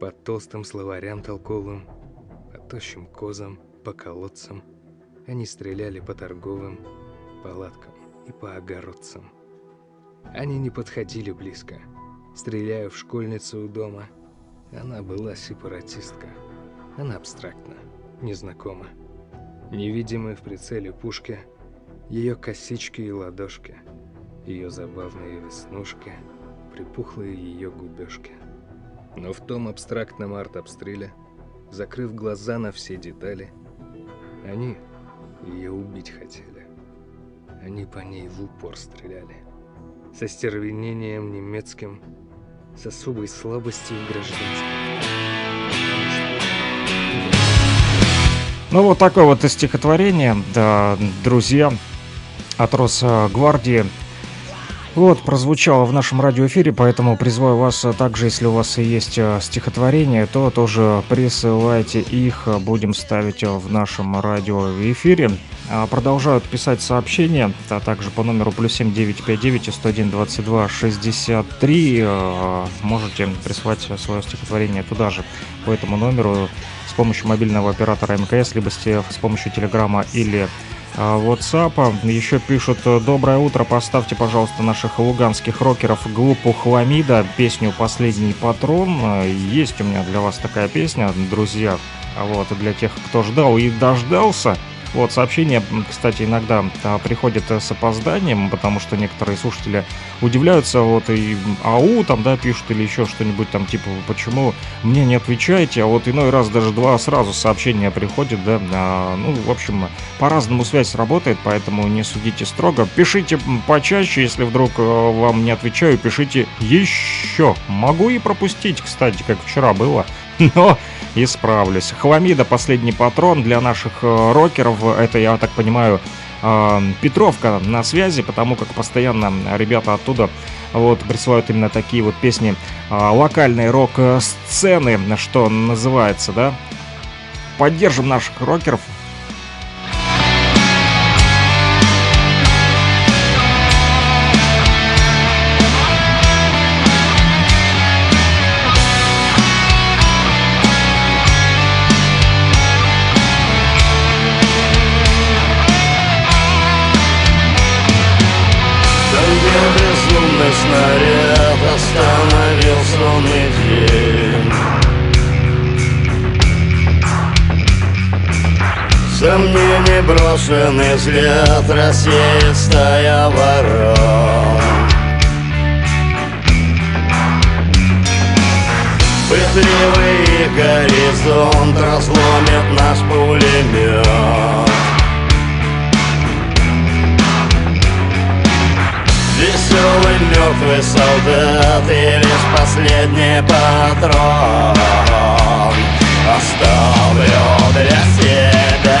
по толстым словарям толковым, по тощим козам, по колодцам, они стреляли по торговым палаткам и по огородцам. Они не подходили близко, стреляя в школьницу у дома. Она была сепаратистка, она абстрактна, незнакома, невидимы в прицеле пушки ее косички и ладошки, ее забавные веснушки, припухлые ее губежки. Но в том абстрактном арт-обстреле, закрыв глаза на все детали, они ее убить хотели. Они по ней в упор стреляли. Со стервенением немецким, с особой слабостью гражданским. Ну вот такое вот стихотворение, да, друзья, от Росгвардии. Вот, прозвучало в нашем радиоэфире, поэтому призываю вас также, если у вас есть стихотворения, то тоже присылайте их, будем ставить в нашем радиоэфире. Продолжают писать сообщения, а также по номеру плюс семь девятьсот пятьдесят девять сто один двадцать два шестьдесят три. Можете прислать свое стихотворение туда же, по этому номеру, с помощью мобильного оператора МЧС, либо с помощью телеграмма или WhatsApp. Еще пишут: доброе утро, поставьте, пожалуйста, наших луганских рокеров группу «Хламида», песню «Последний патрон». Есть у меня для вас такая песня, друзья, вот, для тех, кто ждал и дождался. Вот, сообщения, кстати, иногда приходят с опозданием, потому что некоторые слушатели удивляются, вот, и ау, там, да, пишут или еще что-нибудь там, типа, почему мне не отвечаете, а вот иной раз даже два сразу сообщения приходят, да, а, ну, в общем, по-разному связь работает, поэтому не судите строго, пишите почаще, если вдруг вам не отвечаю, пишите еще, могу и пропустить, кстати, как вчера было, но исправлюсь. «Хламида», «Последний патрон» для наших рокеров. Это, я так понимаю, Петровка на связи, потому как постоянно ребята оттуда вот присылают именно такие вот песни локальной рок-сцены, что называется, да? Поддержим наших рокеров. Снаряд остановил сонный день. Сомнений брошенный взгляд рассеет стая ворон. Пытливый горизонт разломит наш пулемет. Веселый мертвый солдат и лишь последний патрон оставлю для себя.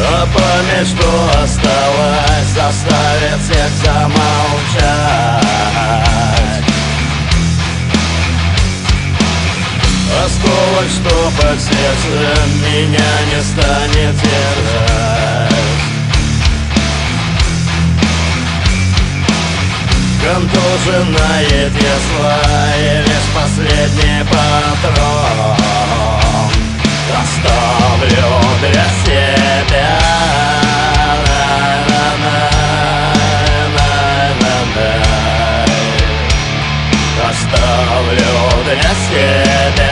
а память, что осталась, заставит всех замолчать. Осколок, что под сердцем, меня не станет держать. Контуженное тесло и лишь последний патрон оставлю для себя. Оставлю для себя.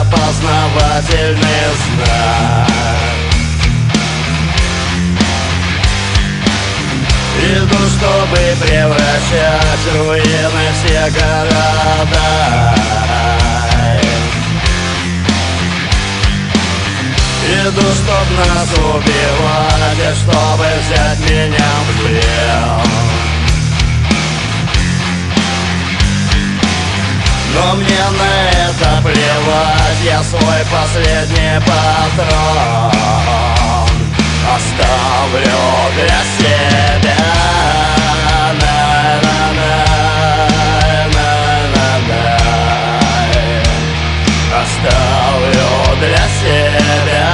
Опознавательный знак. Иду, чтобы превращать в руины все города. Иду, чтоб нас убивали, чтобы взять меня в плен. Но мне на это плевать, я свой последний патрон оставлю для себя. Оставлю для себя.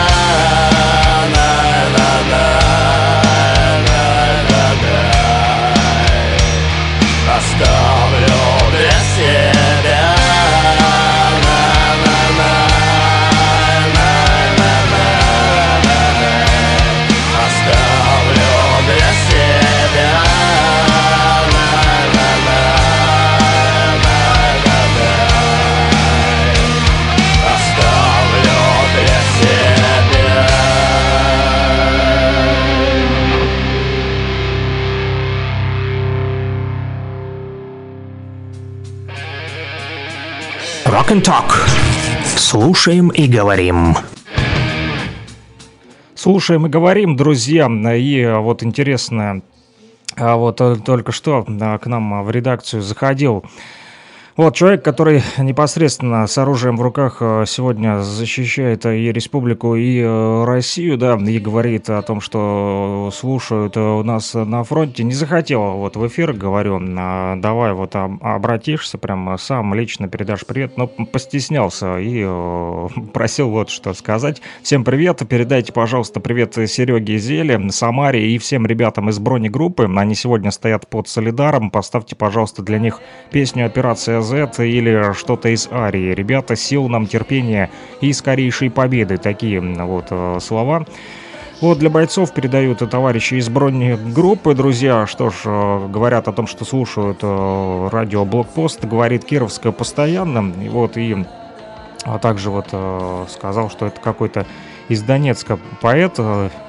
Оставлю. Rock and Talk. Слушаем и говорим. Слушаем и говорим, друзья. И вот интересно, вот только что к нам в редакцию заходил вот человек, который непосредственно с оружием в руках сегодня защищает и республику, и Россию, да, и говорит о том, что слушают у нас на фронте. Не захотел вот в эфир, говорю, давай вот обратишься, прям сам лично передашь привет, но постеснялся и просил вот что сказать. Всем привет, передайте, пожалуйста, привет Сереге Зеле, Самаре и всем ребятам из бронегруппы. Они сегодня стоят под Солидаром, поставьте, пожалуйста, для них песню «Операция Z» или что-то из Арии. Ребята, сил нам, терпения и скорейшей победы. Такие вот слова. Вот для бойцов передают товарищи из бронегруппы, друзья. Что ж, говорят о том, что слушают радио «Блокпост», говорит Кировская постоянно. И вот и а также вот сказал, что это какой-то из Донецка поэт,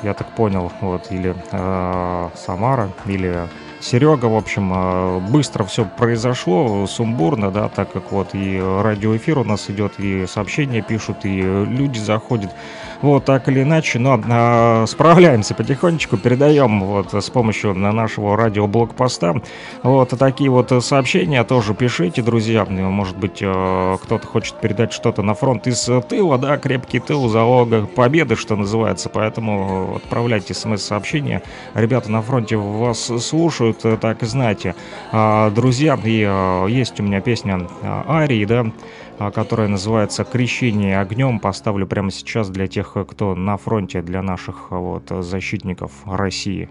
я так понял, вот или э, Самара, или Серега, в общем, быстро все произошло, сумбурно, да, так как вот и радиоэфир у нас идет, и сообщения пишут, и люди заходят, вот так или иначе, но а, справляемся потихонечку, передаем вот с помощью нашего радиоблокпоста, вот такие вот сообщения тоже пишите, друзья, может быть, кто-то хочет передать что-то на фронт из тыла, да, крепкий тыл, залог победы, что называется, поэтому отправляйте смс-сообщения, ребята на фронте вас слушают, так и знаете. Друзья, и есть у меня песня Арии, да, которая называется «Крещение огнем». Поставлю прямо сейчас для тех, кто на фронте, для наших вот защитников России.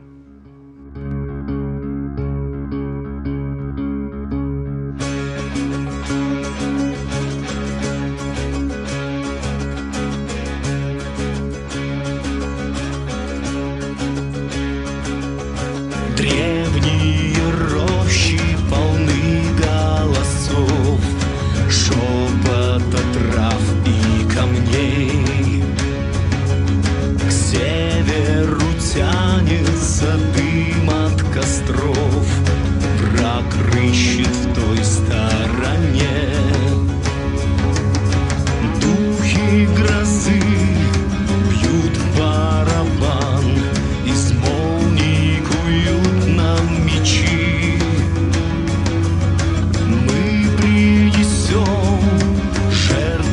Жертв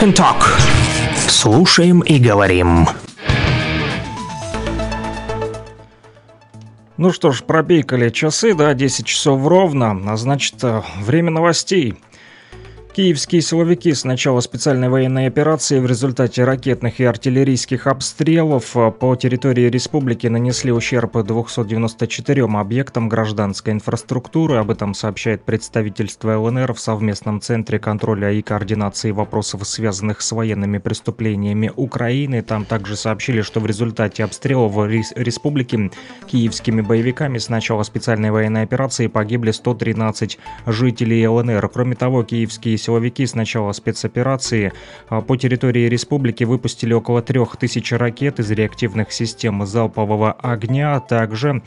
Rock and Talk. Слушаем и говорим. Ну что ж, пробейкали часы, да, десять часов ровно, а значит, время новостей. Киевские силовики с начала специальной военной операции в результате ракетных и артиллерийских обстрелов по территории республики нанесли ущерб двумстам девяноста четырем объектам гражданской инфраструктуры. Об этом сообщает представительство ЛНР в совместном центре контроля и координации вопросов, связанных с военными преступлениями Украины. Там также сообщили, что в результате обстрелов в республике киевскими боевиками с начала специальной военной операции погибли сто тринадцать жителей ЛНР. Кроме того, киевские силовики с начала спецоперации по территории республики выпустили около трех тысяч ракет из реактивных систем залпового огня. Также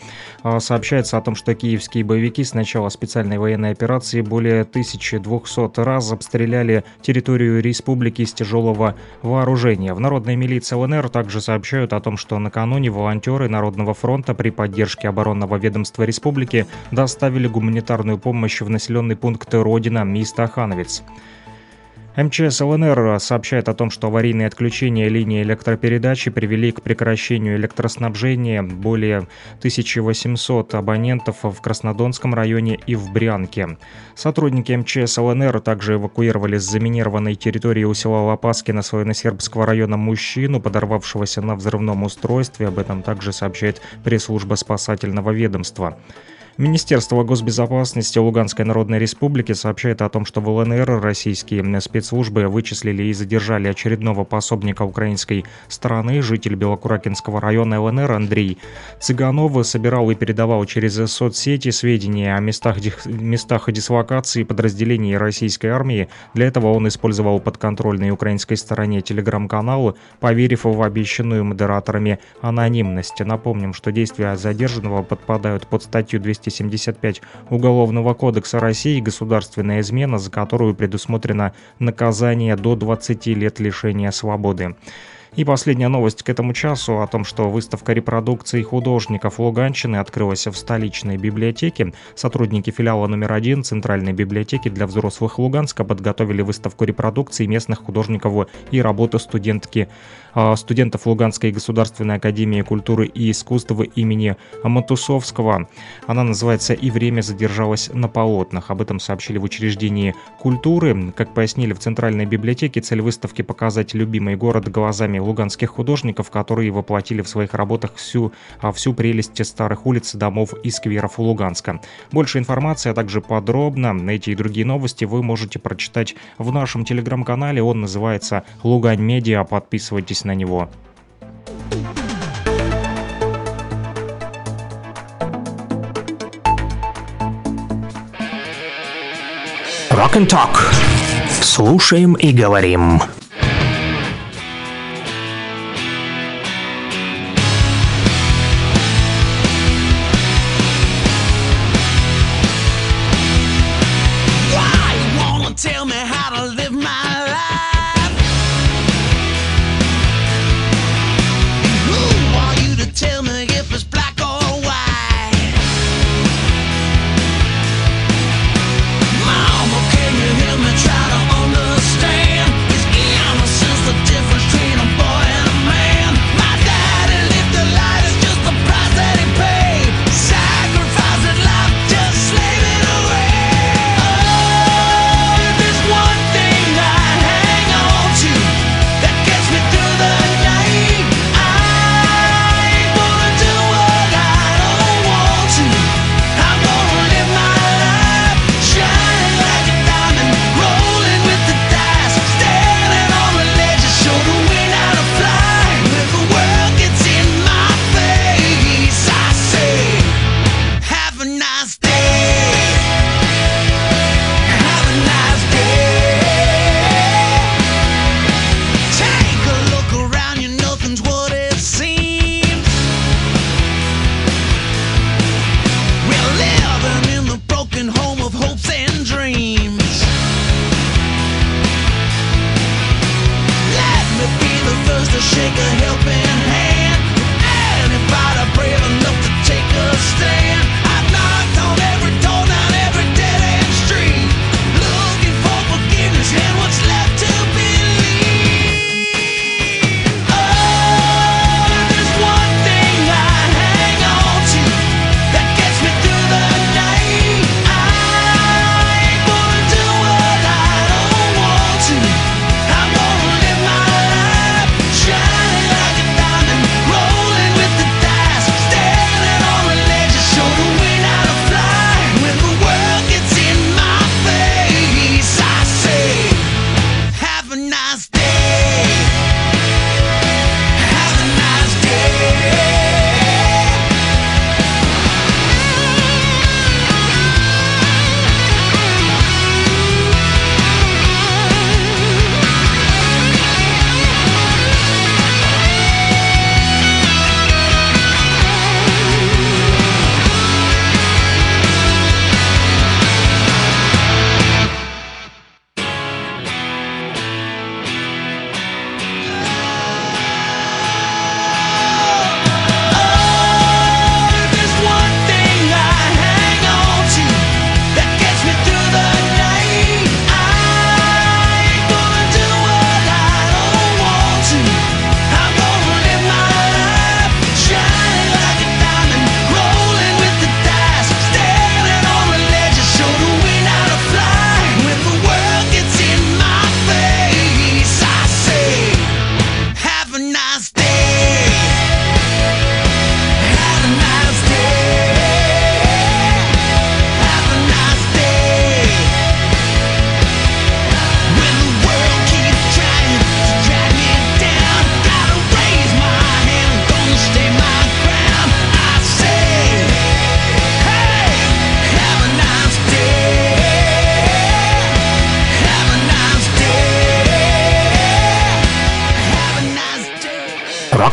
сообщается о том, что киевские боевики с начала специальной военной операции более тысячи двухсот раз обстреляли территорию республики из тяжелого вооружения. В народной милиции ЛНР также сообщают о том, что накануне волонтеры Народного фронта при поддержке оборонного ведомства республики доставили гуманитарную помощь в населенный пункт Родина и Стахановец. МЧС ЛНР сообщает о том, что аварийные отключения линии электропередачи привели к прекращению электроснабжения более тысячи восьмисот абонентов в Краснодонском районе и в Брянке. Сотрудники МЧС ЛНР также эвакуировали с заминированной территории у села Лопаскино Славяносербского района мужчину, подорвавшегося на взрывном устройстве. Об этом также сообщает пресс-служба спасательного ведомства. Министерство госбезопасности Луганской народной республики сообщает о том, что в ЛНР российские спецслужбы вычислили и задержали очередного пособника украинской стороны. Житель Белокуракинского района ЛНР Андрей Цыганов собирал и передавал через соцсети сведения о местах, дих... местах дислокации подразделений российской армии. Для этого он использовал подконтрольный украинской стороне телеграм-канал, поверив в обещанную модераторами анонимность. Напомним, что действия задержанного подпадают под статью двести семьдесят пять Уголовного кодекса России «Государственная измена», за которую предусмотрено наказание до двадцати лет лишения свободы. И последняя новость к этому часу о том, что выставка репродукций художников Луганщины открылась в столичной библиотеке. Сотрудники филиала номер один Центральной библиотеки для взрослых Луганска подготовили выставку репродукций местных художников и работы студентки, студентов Луганской государственной академии культуры и искусств имени Матусовского. Она называется «И время задержалось на полотнах». Об этом сообщили в учреждении культуры. Как пояснили в Центральной библиотеке, цель выставки – показать любимый город глазами луганских художников, которые воплотили в своих работах всю, всю прелесть старых улиц, домов и скверов Луганска. Больше информации, а также подробно эти и другие новости вы можете прочитать в нашем телеграм-канале. Он называется «Лугань-Медиа». Подписывайтесь на него. Rock and Talk. Слушаем и говорим. Mama, can you hear me? Try to understand. It's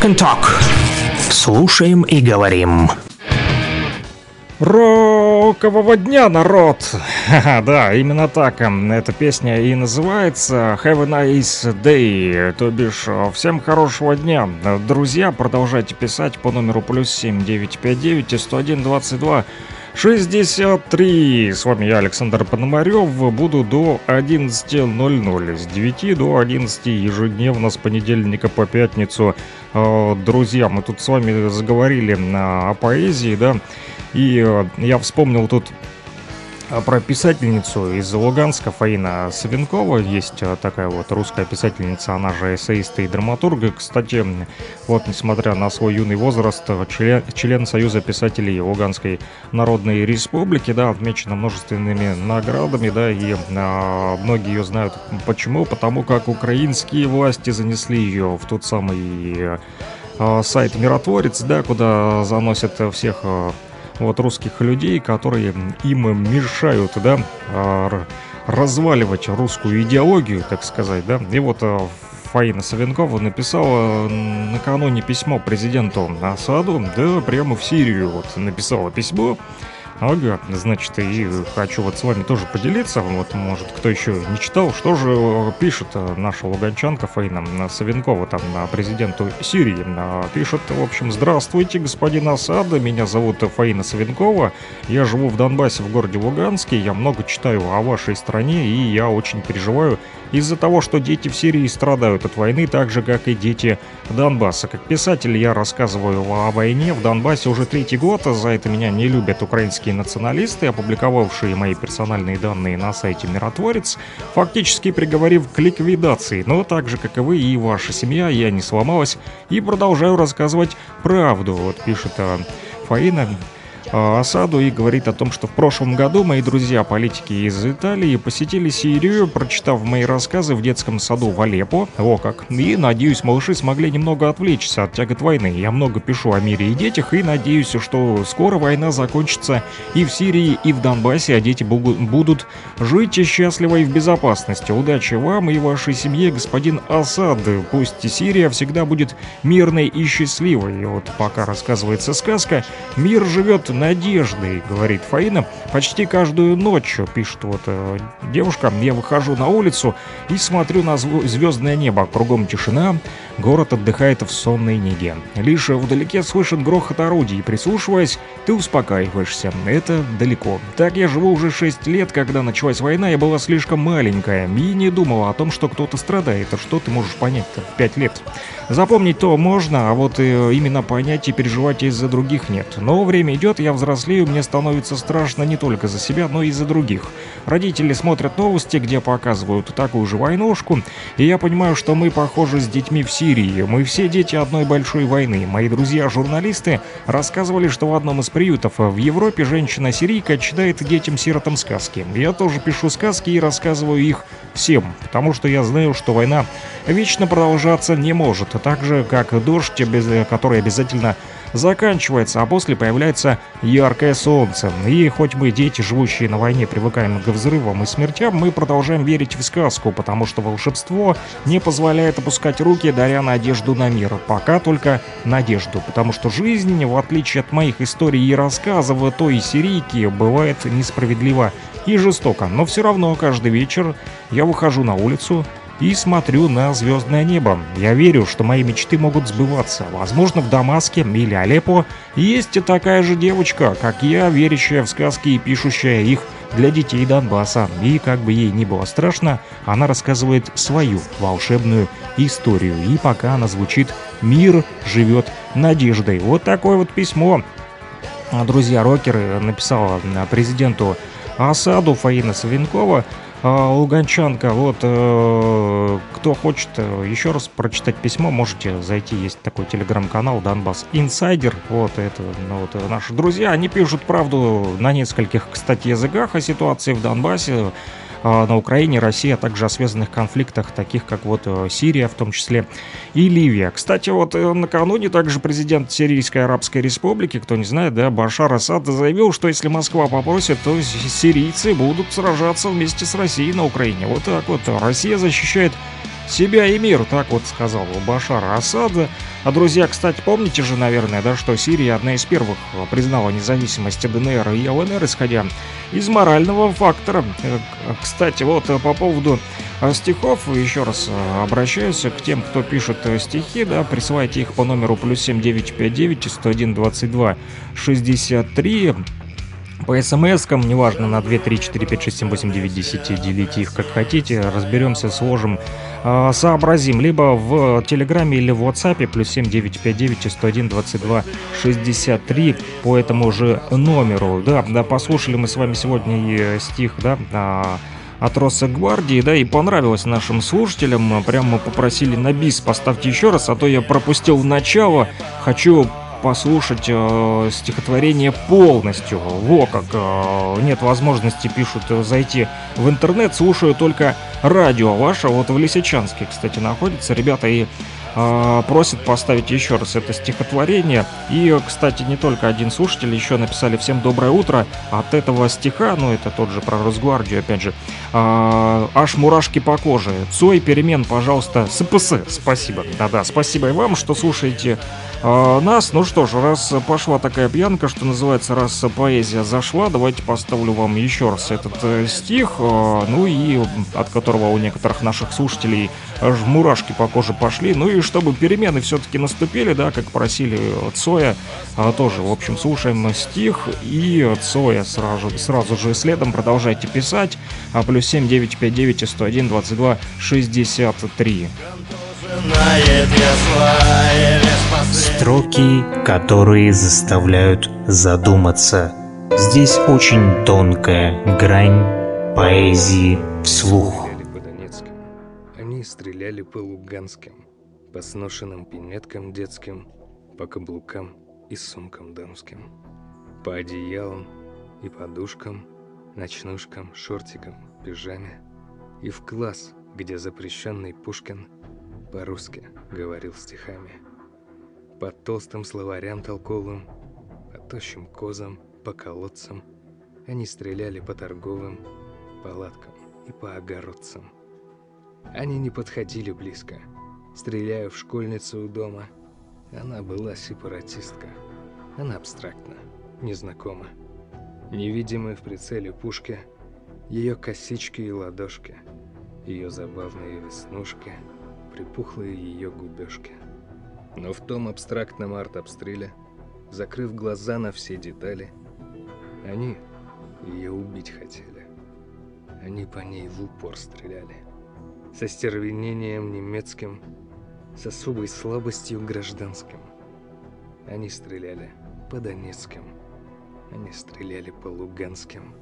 Rock and Talk. Слушаем и говорим. Рокового дня, народ! Ха-ха, да, именно так эта песня и называется. Have a nice day, то бишь всем хорошего дня. Друзья, продолжайте писать по номеру плюс семь девятьсот пятьдесят девять сто один двадцать два шестьдесят три. С вами я, Александр Пономарёв. Буду до одиннадцати ноль ноль. С девяти до одиннадцати ежедневно с понедельника по пятницу. Друзья, мы тут с вами заговорили о поэзии, да. И я вспомнил тут про писательницу из Луганска Фаина Савенкова. Есть такая вот русская писательница, она же эссеист и драматург. Кстати, вот несмотря на свой юный возраст, член, член Союза писателей Луганской народной республики, да, отмечена множественными наградами, да, и а, многие ее знают. Почему? Потому как украинские власти занесли ее в тот самый а, сайт «Миротворец», да, куда заносят всех... вот русских людей, которые им мешают, да, разваливать русскую идеологию, так сказать, да. И вот Фаина Савенкова написала накануне письмо президенту Асаду, да, прямо в Сирию вот написала письмо. Ага, значит, и хочу вот с вами тоже поделиться, вот, может, кто еще не читал, что же пишет наша луганчанка Фаина Савенкова там президенту Сирии. Пишет, в общем: «Здравствуйте, господин Асад, меня зовут Фаина Савенкова, я живу в Донбассе, в городе Луганске, я много читаю о вашей стране, и я очень переживаю из-за того, что дети в Сирии страдают от войны, так же, как и дети Донбасса. Как писатель я рассказываю о войне в Донбассе уже третий год, за это меня не любят украинские националисты, опубликовавшие мои персональные данные на сайте «Миротворец», фактически приговорив к ликвидации. Но так же, как и вы и ваша семья, я не сломалась и продолжаю рассказывать правду», вот пишет Фаина Асаду, и говорит о том, что в прошлом году мои друзья-политики из Италии посетили Сирию, прочитав мои рассказы в детском саду в Алеппо. О как! И, надеюсь, малыши смогли немного отвлечься от тягот войны. Я много пишу о мире и детях, и надеюсь, что скоро война закончится и в Сирии, и в Донбассе, а дети будут жить и счастливо и в безопасности. Удачи вам и вашей семье, господин Асад. Пусть Сирия всегда будет мирной и счастливой». И вот пока рассказывается сказка, мир живет надеждой, говорит Фаина, почти каждую ночь, пишет вот э, девушка. Я выхожу на улицу и смотрю на звездное небо, кругом тишина, город отдыхает в сонной неге. Лишь вдалеке слышен грохот орудий, прислушиваясь, ты успокаиваешься, это далеко. Так я живу уже шесть лет, когда началась война, я была слишком маленькая и не думала о том, что кто-то страдает. Что ты можешь понять-то в пять лет? Запомнить то можно, а вот э, именно понять и переживать из-за других нет. Но время идет, я взрослею, мне становится страшно не только за себя, но и за других. Родители смотрят новости, где показывают такую же войнушку, и я понимаю, что мы похожи с детьми в Сирии. Мы все дети одной большой войны. Мои друзья-журналисты рассказывали, что в одном из приютов в Европе женщина-сирийка читает детям-сиротам сказки. Я тоже пишу сказки и рассказываю их всем, потому что я знаю, что война вечно продолжаться не может, так же, как дождь, который обязательно заканчивается, а после появляется яркое солнце. И хоть мы, дети, живущие на войне, привыкаем к взрывам и смертям, мы продолжаем верить в сказку, потому что волшебство не позволяет опускать руки, даря надежду на мир. Пока только надежду, потому что жизнь, в отличие от моих историй и рассказов, той сирийки бывает несправедлива и жестока. Но все равно каждый вечер я выхожу на улицу и смотрю на звездное небо. Я верю, что мои мечты могут сбываться. Возможно, в Дамаске или Алеппо есть и такая же девочка, как я, верящая в сказки и пишущая их для детей Донбасса. И как бы ей ни было страшно, она рассказывает свою волшебную историю. И пока она звучит, мир живет надеждой. Вот такое вот письмо, друзья-рокеры, написала президенту Асаду Фаина Савенкова, луганчанка. Вот э, кто хочет еще раз прочитать письмо, можете зайти, есть такой телеграм-канал «Донбасс Инсайдер». Вот это ну, вот, наши друзья, они пишут правду на нескольких, кстати, языках о ситуации в Донбассе, э, на Украине, России, а также о связанных конфликтах, таких как вот Сирия, в том числе и Ливия. Кстати, вот накануне также президент Сирийской Арабской Республики, кто не знает, да, Башар Асад заявил, что если Москва попросит, то сирийцы будут сражаться вместе с Россией на Украине. Вот так вот. Россия защищает Себя и мир, так вот сказал Башар Асад. А, друзья, кстати, помните же, наверное, да, что Сирия одна из первых признала независимость ДНР и ЛНР, исходя из морального фактора. Кстати, вот по поводу стихов, еще раз обращаюсь к тем, кто пишет стихи, да, присылайте их по номеру плюс семь девятьсот пятьдесят девять сто один двадцать два шестьдесят три. По смс-кам, неважно, на два, три, четыре, пять, шесть, семь, восемь, девять, десять, делите их как хотите, разберемся, сложим, э, сообразим. Либо в Телеграме или в WhatsApp, плюс семь девятьсот пятьдесят девять сто один двадцать два шестьдесят три по этому же номеру. Да, да, послушали мы с вами сегодня и стих, да, э, от Росгвардии, да, и понравилось нашим слушателям, прямо попросили на бис, поставьте еще раз, а то я пропустил начало, хочу послушать э, стихотворение полностью. Во как, э, нет возможности, пишут, зайти в интернет, слушаю только радио ваше, вот в Лисичанске, кстати, находится, ребята, и э, просят поставить еще раз это стихотворение. И, кстати, не только один слушатель, еще написали: всем доброе утро, от этого стиха, ну это тот же про Росгвардию, опять же, э, аж мурашки по коже, Цой, перемен, пожалуйста, СПС, спасибо, да-да, спасибо и вам, что слушаете э, нас. Ну что ж, раз пошла такая пьянка, что называется, раз поэзия зашла, давайте поставлю вам еще раз этот э, стих, э, ну и от которого у некоторых наших слушателей аж мурашки по коже пошли. Ну и чтобы перемены все-таки наступили, да, как просили Цоя, а, тоже, в общем, слушаем стих и Цоя сразу, сразу же следом, продолжайте писать, а плюс семь девятьсот пятьдесят девять сто один двадцать два шестьдесят три. Строки, которые заставляют задуматься. Здесь очень тонкая грань поэзии вслух. Они стреляли по луганским, по сношенным пинеткам детским, по каблукам и сумкам дамским, по одеялам и подушкам, ночнушкам, шортикам, пижаме, и в класс, где запрещенный Пушкин по-русски говорил стихами, по толстым словарям толковым, по тощим козам, по колодцам. Они стреляли по торговым палаткам и по огородцам. Они не подходили близко, стреляя в школьницу у дома. Она была сепаратистка, она абстрактна, незнакома, невидимы в прицеле пушки, ее косички и ладошки, ее забавные веснушки, припухлые ее губежки. Но в том абстрактном арт-обстреле, закрыв глаза на все детали, они ее убить хотели. Они по ней в упор стреляли. Со стервенением немецким, с особой слабостью гражданским. Они стреляли по донецким, они стреляли по луганским.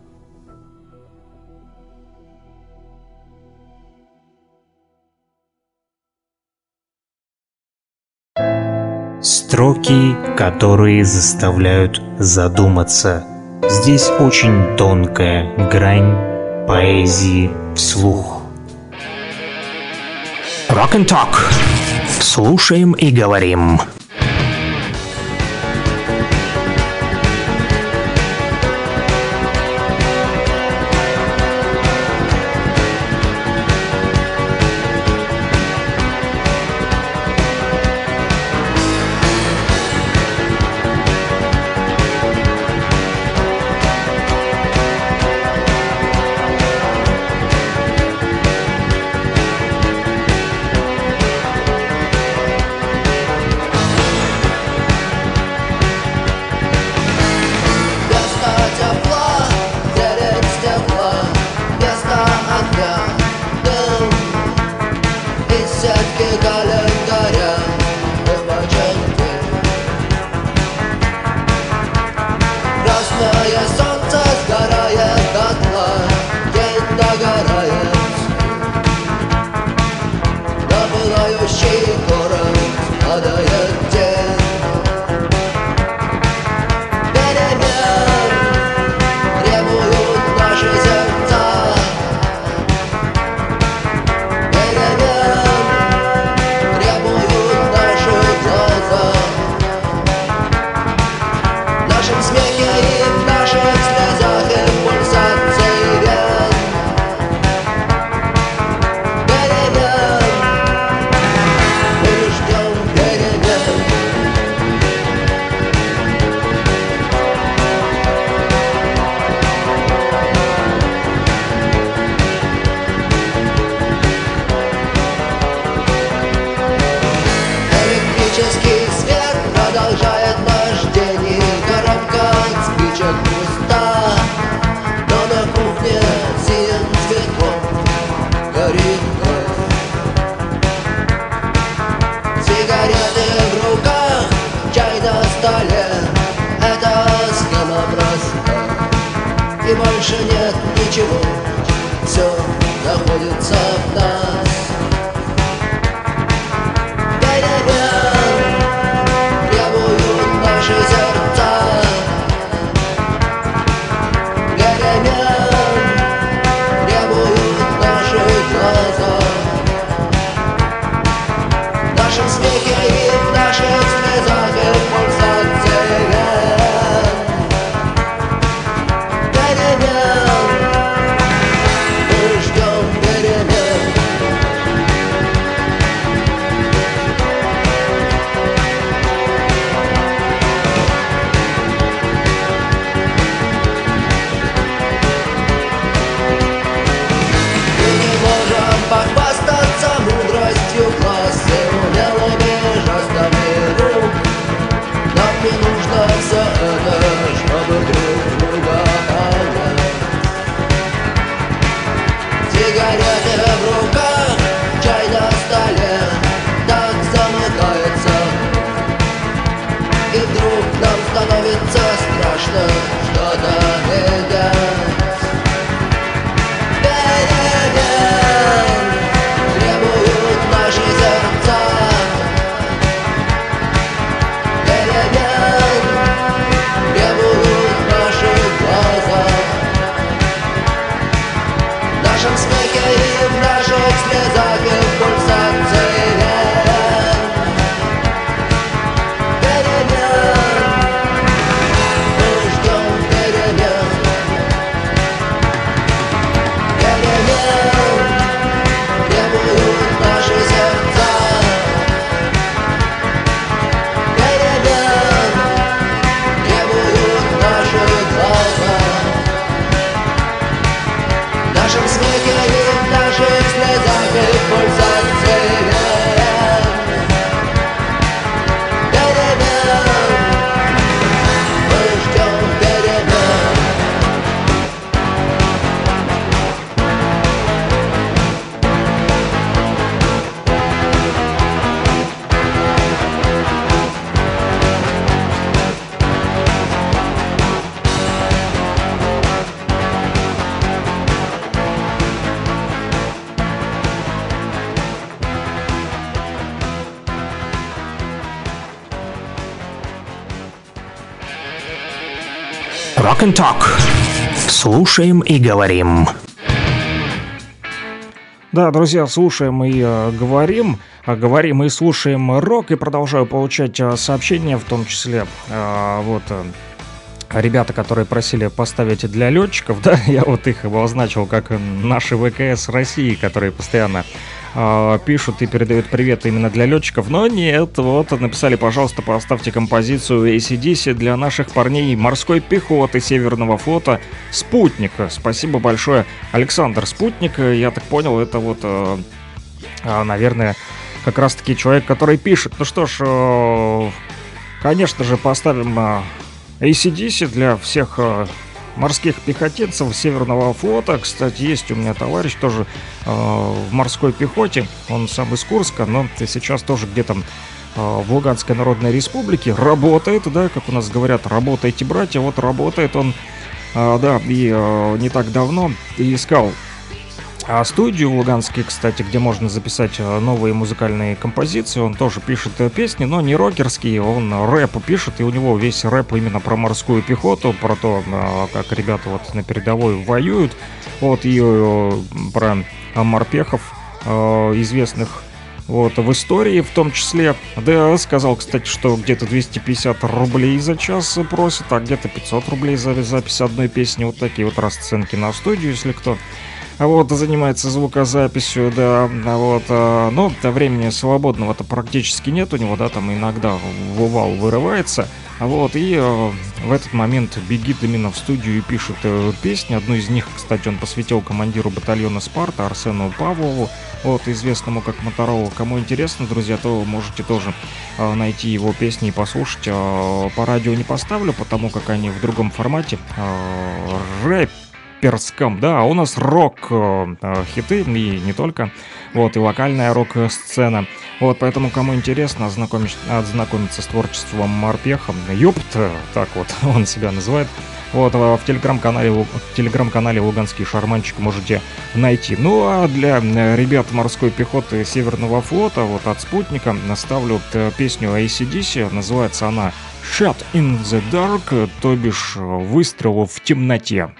Строки, которые заставляют задуматься. Здесь очень тонкая грань поэзии вслух. Rock and Talk. Слушаем и говорим. Смехи и наши нас, и больше нет ничего, все находится в нас. Деревья требуют наши сердца, деревья требуют наши глаза. В нашем смехе и в наших слезах и пульсах деревья, деревья, мы ждем деревья. Мы не можем похвастаться мудростью класса, умелыми жестами рук. Нам не нужно все это, чтобы друг друга понять. Сигареты в руках, чай на столе, так замыкается. И вдруг нам становится страшно что-то менять. Деревья требуют наши сердца, деревья требуют наши глаза. В нашем смехе и в наших слезах и в пульсах деревья, деревья, мы ждем деревья, деревья требуют наши сердца, деревья требуют наши глаза. В нашем смехе и в наших слезах и в пульсах деревья, деревья, мы ждем деревья. Rock and Talk. Слушаем и говорим. Да, друзья, слушаем и э, говорим, а говорим и слушаем рок, и продолжаю получать э, сообщения, в том числе э, вот э, ребята, которые просили поставить для летчиков, да, я вот их обозначил как наши ВКС России, которые постоянно э, пишут и передают привет именно для летчиков, но нет, вот написали, пожалуйста, поставьте композицию эй си ди си для наших парней морской пехоты Северного флота «Спутник». Спасибо большое, Александр. «Спутник», я так понял, это вот, э, э, наверное, как раз-таки человек, который пишет. Ну что ж, э, конечно же, поставим... Э, эй си ди си для всех э, морских пехотинцев Северного флота. Кстати, есть у меня товарищ тоже э, в морской пехоте. Он сам из Курска, но сейчас тоже где-то э, в Луганской народной республике работает, да, как у нас говорят, работайте, братья. Вот работает он, э, да, и э, не так давно искал А студию в Луганске, кстати, где можно записать новые музыкальные композиции. Он тоже пишет песни, но не рокерские, он рэп пишет, и у него весь рэп именно про морскую пехоту, про то, как ребята вот на передовой воюют, вот, и про морпехов известных вот в истории в том числе. Да, сказал, кстати, что где-то двести пятьдесят рублей за час просит, а где-то пятьсот рублей за запись одной песни. Вот такие вот расценки на студию, если кто... Вот, занимается звукозаписью, да, вот, а, но времени свободного-то практически нет у него, да, там иногда в увал вырывается, вот, и а, в этот момент бегит именно в студию и пишет а, песни. Одну из них, кстати, он посвятил командиру батальона «Спарта» Арсену Павлову, вот, известному как Моторолу. Кому интересно, друзья, то можете тоже а, найти его песни и послушать. А, по радио не поставлю, потому как они в другом формате, а, рэп. Перском, да, у нас рок-хиты, и не только, вот, и локальная рок-сцена. Вот, поэтому, кому интересно ознакомиться, ознакомиться с творчеством морпеха, ёпт, так вот он себя называет, Вот, в телеграм-канале, в телеграм-канале «Луганский шарманщик» можете найти. Ну а для ребят морской пехоты Северного флота, вот от «Спутника», наставлю песню эй си ди си. Называется она «Shot in the Dark», то бишь «Выстрел в темноте».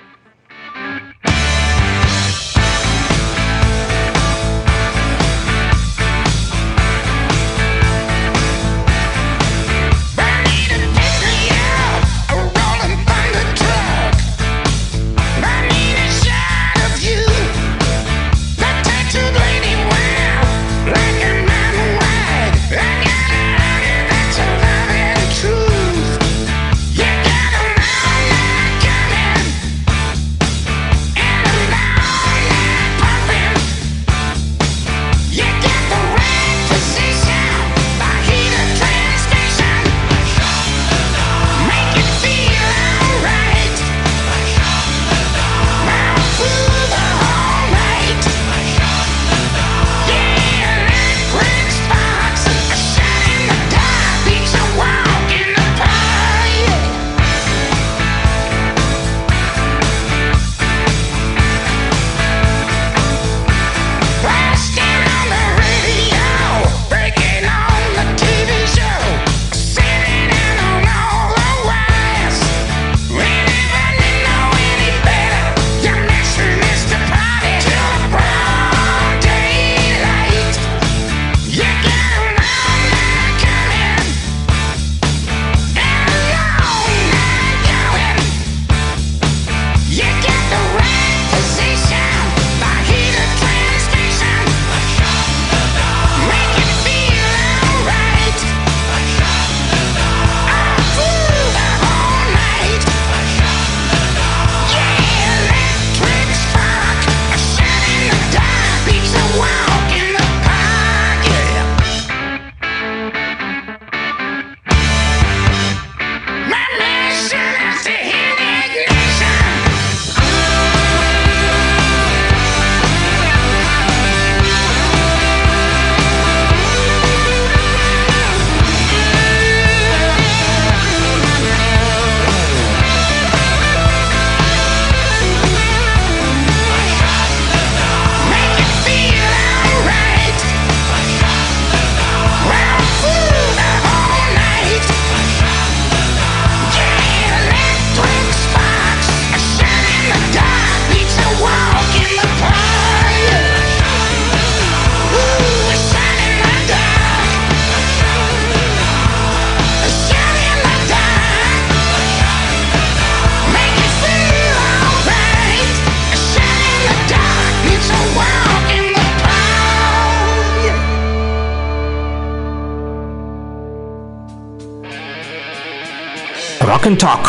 Rock and Talk.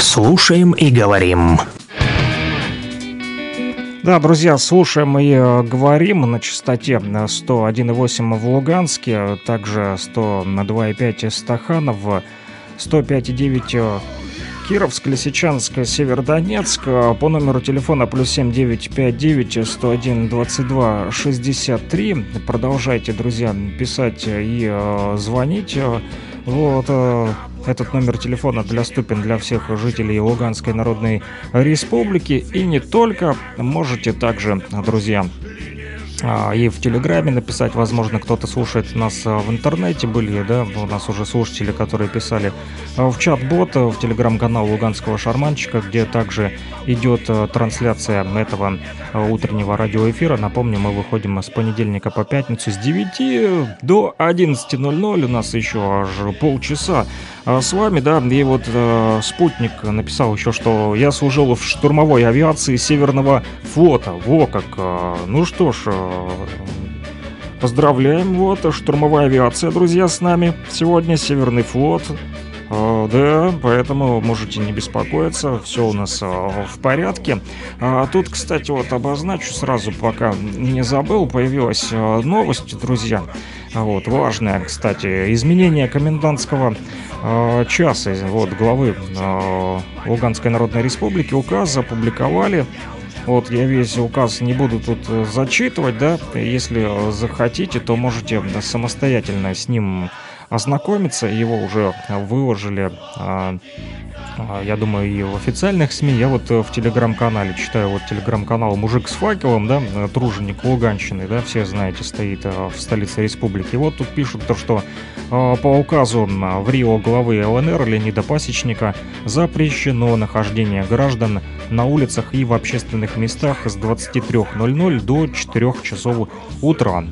Слушаем и говорим. Да, друзья, слушаем и говорим на частоте сто один и восемь в Луганске, также сто два и пять Стаханов, сто пять и девять Кировск, Лисичанск, Северодонецк, по номеру телефона плюс семь девять пять девять сто один двадцать два шестьдесят три. Продолжайте, друзья, писать и э, звонить. Вот э, этот номер телефона доступен для всех жителей Луганской народной республики и не только. Можете также, друзья, и в Телеграме написать. Возможно, кто-то слушает нас в интернете. Были, да, у нас уже слушатели, которые писали в чат-бот, в Телеграм-канал Луганского шарманщика, где также идет трансляция этого утреннего радиоэфира. Напомню, мы выходим с понедельника по пятницу с девяти до одиннадцати ноль ноль. У нас еще аж полчаса с вами, да. И вот э, «Спутник» написал еще, что я служил в штурмовой авиации Северного флота. Во как! Э, ну что ж... Поздравляем, вот, штурмовая авиация, друзья, с нами сегодня, Северный флот, э, да, поэтому можете не беспокоиться, все у нас э, в порядке. А тут, кстати, вот обозначу сразу, пока не забыл, появилась э, новость, друзья, вот, важная, кстати, изменение комендантского э, часа, вот, главы э, Луганской народной республики, указ опубликовали. Вот, я весь указ не буду тут зачитывать, да, если захотите, то можете самостоятельно с ним ознакомиться, его уже выложили а, я думаю, и в официальных СМИ. Я вот в телеграм-канале читаю, вот телеграм-канал «Мужик с факелом», да, труженик Луганщины, да, все знаете, стоит в столице республики. И вот тут пишут то, что по указу в Рио главы ЛНР Леонида Пасечника запрещено нахождение граждан на улицах и в общественных местах с двадцати трёх ноль-ноль до четырёх часов утра.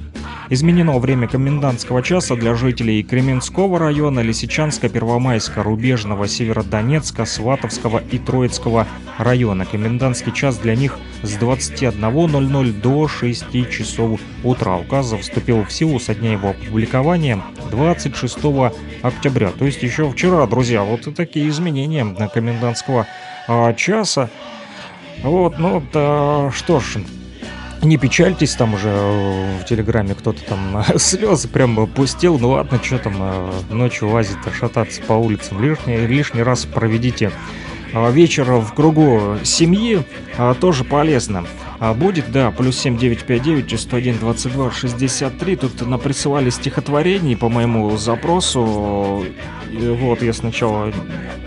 Изменено время комендантского часа для жителей Кременского района, Лисичанска, Первомайска, Рубежного, Северодонецка, Сватовского и Троицкого района. Комендантский час для них с двадцати одного ноль-ноль до шести часов утра. Указ вступил в силу со дня его опубликования двадцать шестого октября. То есть еще вчера, друзья, вот и такие изменения на комендантского а, часа. Вот, ну да, что ж... Не печальтесь, там уже в Телеграме кто-то там слезы прям пустил. Ну ладно, что там ночью лазить-то, шататься по улицам. Лишний, лишний раз проведите вечер в кругу семьи, тоже полезно будет, да, плюс семь девять пять девять сто один двадцать два шестьдесят три. Тут наприсылали стихотворений по моему запросу. Вот, я сначала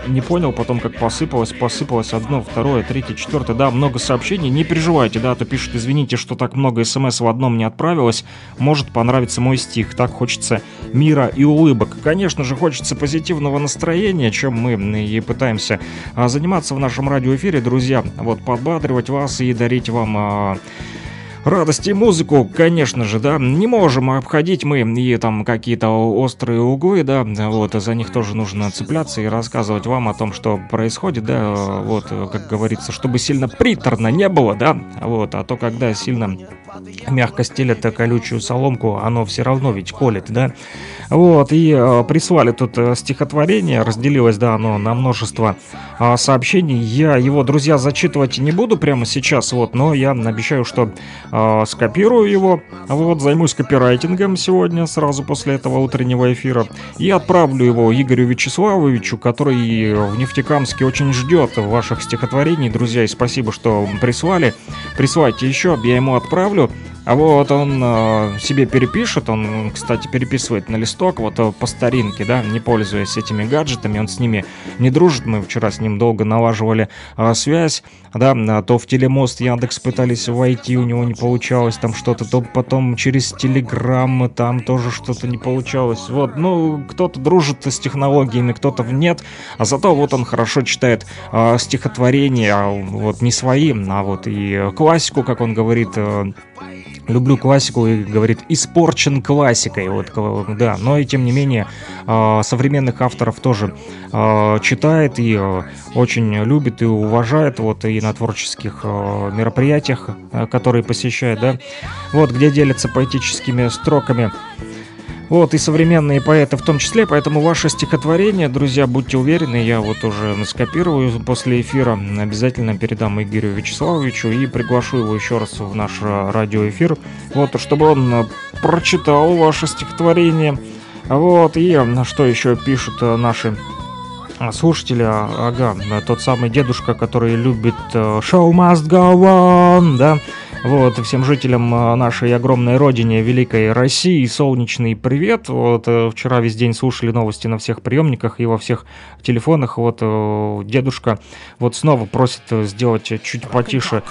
не понял, потом как посыпалось, посыпалось одно, второе, третье, четвертое. Да, много сообщений, не переживайте, да, то пишут, извините, что так много смс в одном не отправилось. Может понравится мой стих, так хочется мира и улыбок. Конечно же, хочется позитивного настроения, чем мы и пытаемся заниматься в нашем радиоэфире, друзья. Вот, подбадривать вас и дарить вам... А... радость и музыку, конечно же, да, не можем обходить мы и там какие-то острые углы, да, вот, за них тоже нужно цепляться и рассказывать вам о том, что происходит, да, вот, как говорится, чтобы сильно приторно не было, да, вот, а то, когда сильно мягко стелят колючую соломку, оно все равно ведь колет, да, вот, и прислали тут стихотворение, разделилось, да, оно на множество сообщений, я его, друзья, зачитывать не буду прямо сейчас, вот, но я обещаю, что... скопирую его, вот, займусь копирайтингом сегодня, сразу после этого утреннего эфира, и отправлю его Игорю Вячеславовичу, который в Нефтекамске очень ждет ваших стихотворений, друзья, и спасибо, что прислали, присылайте еще, я ему отправлю. А вот он э, себе перепишет, он, кстати, переписывает на листок, вот по старинке, да, не пользуясь этими гаджетами, он с ними не дружит, мы вчера с ним долго налаживали э, связь, да, то в телемост Яндекс пытались войти, у него не получалось там что-то, то потом через Телеграм там тоже что-то не получалось, вот, ну, кто-то дружит с технологиями, кто-то нет, а зато вот он хорошо читает э, стихотворения, вот, не свои, а вот и классику, как он говорит, э, люблю классику и, говорит, испорчен классикой, вот, да, но и тем не менее современных авторов тоже читает и очень любит и уважает, вот, и на творческих мероприятиях, которые посещает, да, вот, где делятся поэтическими строками. Вот, и современные поэты в том числе, поэтому ваше стихотворение, друзья, будьте уверены, я вот уже скопирую после эфира, обязательно передам Игорю Вячеславовичу и приглашу его еще раз в наш радиоэфир, вот, чтобы он прочитал ваше стихотворение, вот, и что еще пишут наши слушатели, ага, тот самый дедушка, который любит «Show must go on», да, вот, всем жителям нашей огромной родине, великой России, солнечный привет. Вот, вчера весь день слушали новости на всех приемниках и во всех телефонах. Вот, дедушка вот снова просит сделать чуть потише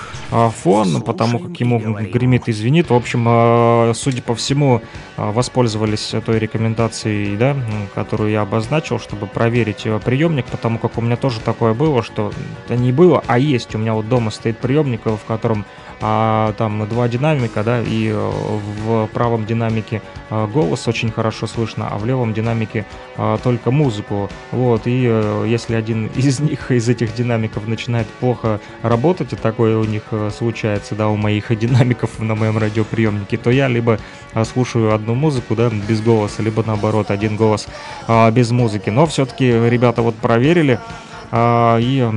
фон, потому как ему гремит и звенит. В общем, судя по всему, воспользовались той рекомендацией, да, которую я обозначил, чтобы проверить приемник, потому как у меня тоже такое было, что это не было, а есть. У меня вот дома стоит приемник, в котором А там два динамика, да, и в правом динамике голос очень хорошо слышно, а в левом динамике только музыку. Вот, и если один из них, из этих динамиков начинает плохо работать, и такое у них случается, да, у моих динамиков на моем радиоприемнике, то я либо слушаю одну музыку, да, без голоса, либо наоборот, один голос без музыки. Но все-таки ребята вот проверили и...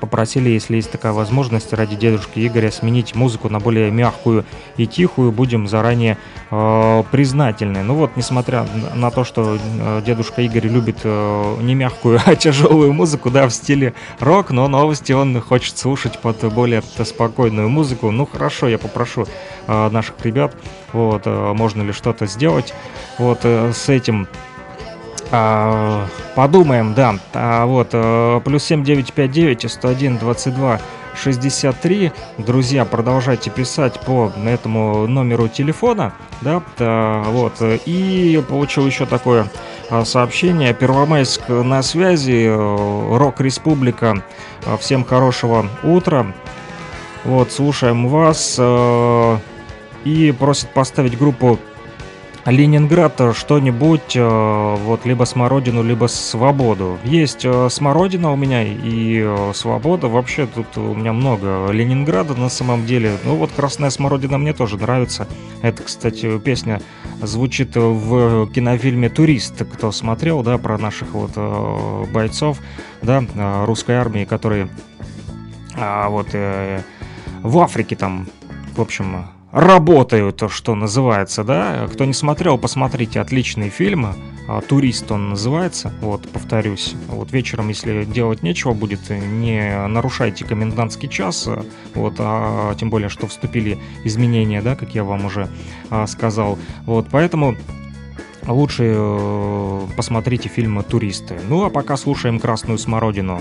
попросили, если есть такая возможность, ради дедушки Игоря сменить музыку на более мягкую и тихую. Будем заранее э, признательны. Ну вот, несмотря на то, что дедушка Игорь любит э, не мягкую, а тяжелую музыку, да, в стиле рок, но новости он хочет слушать под более спокойную музыку. Ну хорошо, я попрошу э, наших ребят, вот, э, можно ли что-то сделать вот э, с этим. А, подумаем, да. А, вот, а, плюс семь девять пять девять сто один двадцать два шестьдесят три. Друзья, продолжайте писать по этому номеру телефона, да, да, вот. И получил еще такое сообщение. Первомайск на связи, Рок-Республика. Всем хорошего утра. Вот, слушаем вас. И просят поставить группу Ленинград, что-нибудь, вот, либо «Смородину», либо «Свободу». Есть «Смородина» у меня и «Свобода». Вообще тут у меня много Ленинграда на самом деле. Ну вот «Красная смородина» мне тоже нравится. Это, кстати, песня звучит в кинофильме «Турист». Кто смотрел, да, про наших вот бойцов, да, русской армии, которые вот в Африке там, в общем... работают, что называется, да. Кто не смотрел, посмотрите, отличный фильм. «Турист» он называется. Вот, повторюсь, вот вечером, если делать нечего будет, не нарушайте комендантский час. Вот, а тем более, что вступили изменения, да, как я вам уже а, сказал. Вот, поэтому лучше э, посмотрите фильм «Туристы». Ну, а пока слушаем «Красную смородину».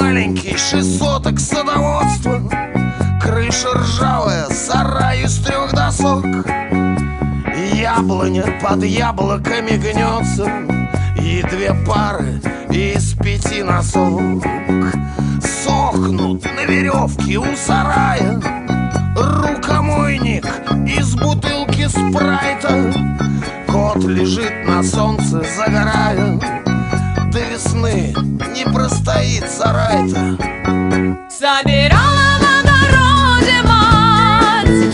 Маленький, шесть соток садоводства, крыша ржавая, сарай из трех досок. Яблоня под яблоками гнется, и две пары из пяти носок сохнут на веревке у сарая. Рукомойник из бутылки спрайта, кот лежит на солнце, загорая. До весны не простоит сарай-то. Собирала на дороге мать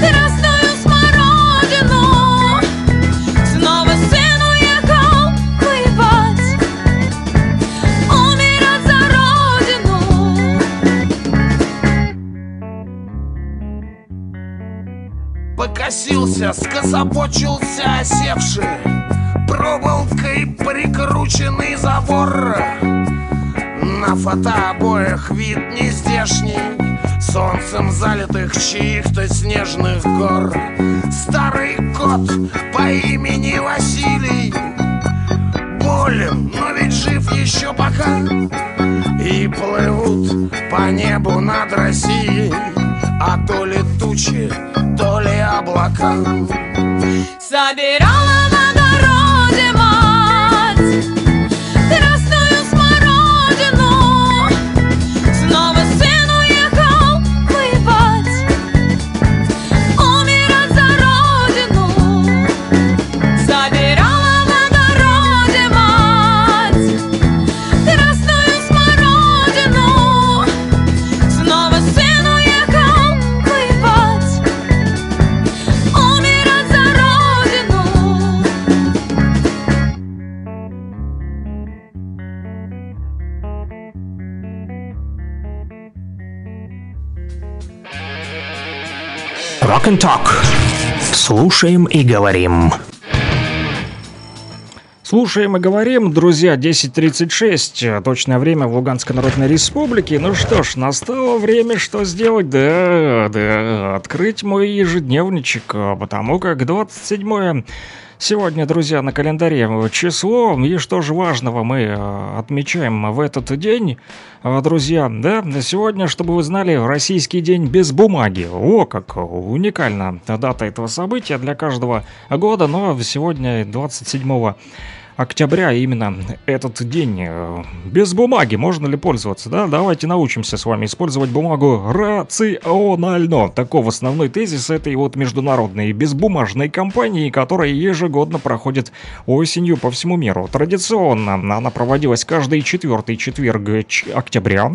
красную смородину, снова сын уехал воевать, умирать за родину. Покосился, скособочился осевший, проволокой прикрученный забор. На фотообоях вид нездешний, солнцем залитых чьих-то снежных гор. Старый кот по имени Василий болен, но ведь жив еще пока. И плывут по небу над Россией, а то ли тучи, то ли облака. Собирала на где мать красную смородину, снова сын уехал воевать, умирать за родину. Собирала на дороге мать красную смородину, снова сын уехал воевать, умирать за родину. Rock and Talk. Слушаем и говорим. Слушаем и говорим, друзья. Десять тридцать шесть. Точное время в Луганской Народной Республике. Ну что ж, настало время, что сделать? Да, да, открыть мой ежедневничек, потому как двадцать седьмое сегодня, друзья, на календаре число, и что же важного мы отмечаем в этот день, друзья, да, сегодня, чтобы вы знали, Российский день без бумаги. О, как уникальна дата этого события для каждого года, но сегодня двадцать седьмого октября именно этот день. Без бумаги можно ли пользоваться? Да, давайте научимся с вами использовать бумагу рационально. Таков основной тезис этой вот международной безбумажной кампании, которая ежегодно проходит осенью по всему миру. Традиционно она проводилась каждый четвертый четверг октября.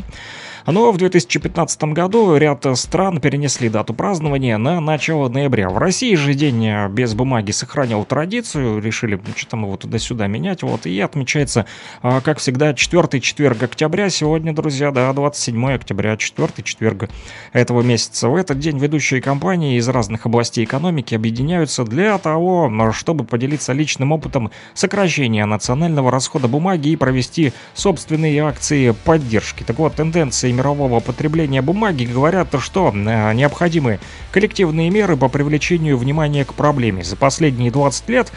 Но в две тысячи пятнадцатом году ряд стран перенесли дату празднования на начало ноября. В России же день без бумаги сохранил традицию, решили что-то мы вот туда-сюда менять, вот, и отмечается, как всегда, четвертый четверг октября. Сегодня, друзья, да, двадцать седьмое октября, четвертый четверг этого месяца. В этот день ведущие компании из разных областей экономики объединяются для того, чтобы поделиться личным опытом сокращения национального расхода бумаги и провести собственные акции поддержки. Так вот, тенденции мирового потребления бумаги говорят, что необходимы коллективные меры по привлечению внимания к проблеме. За последние двадцать лет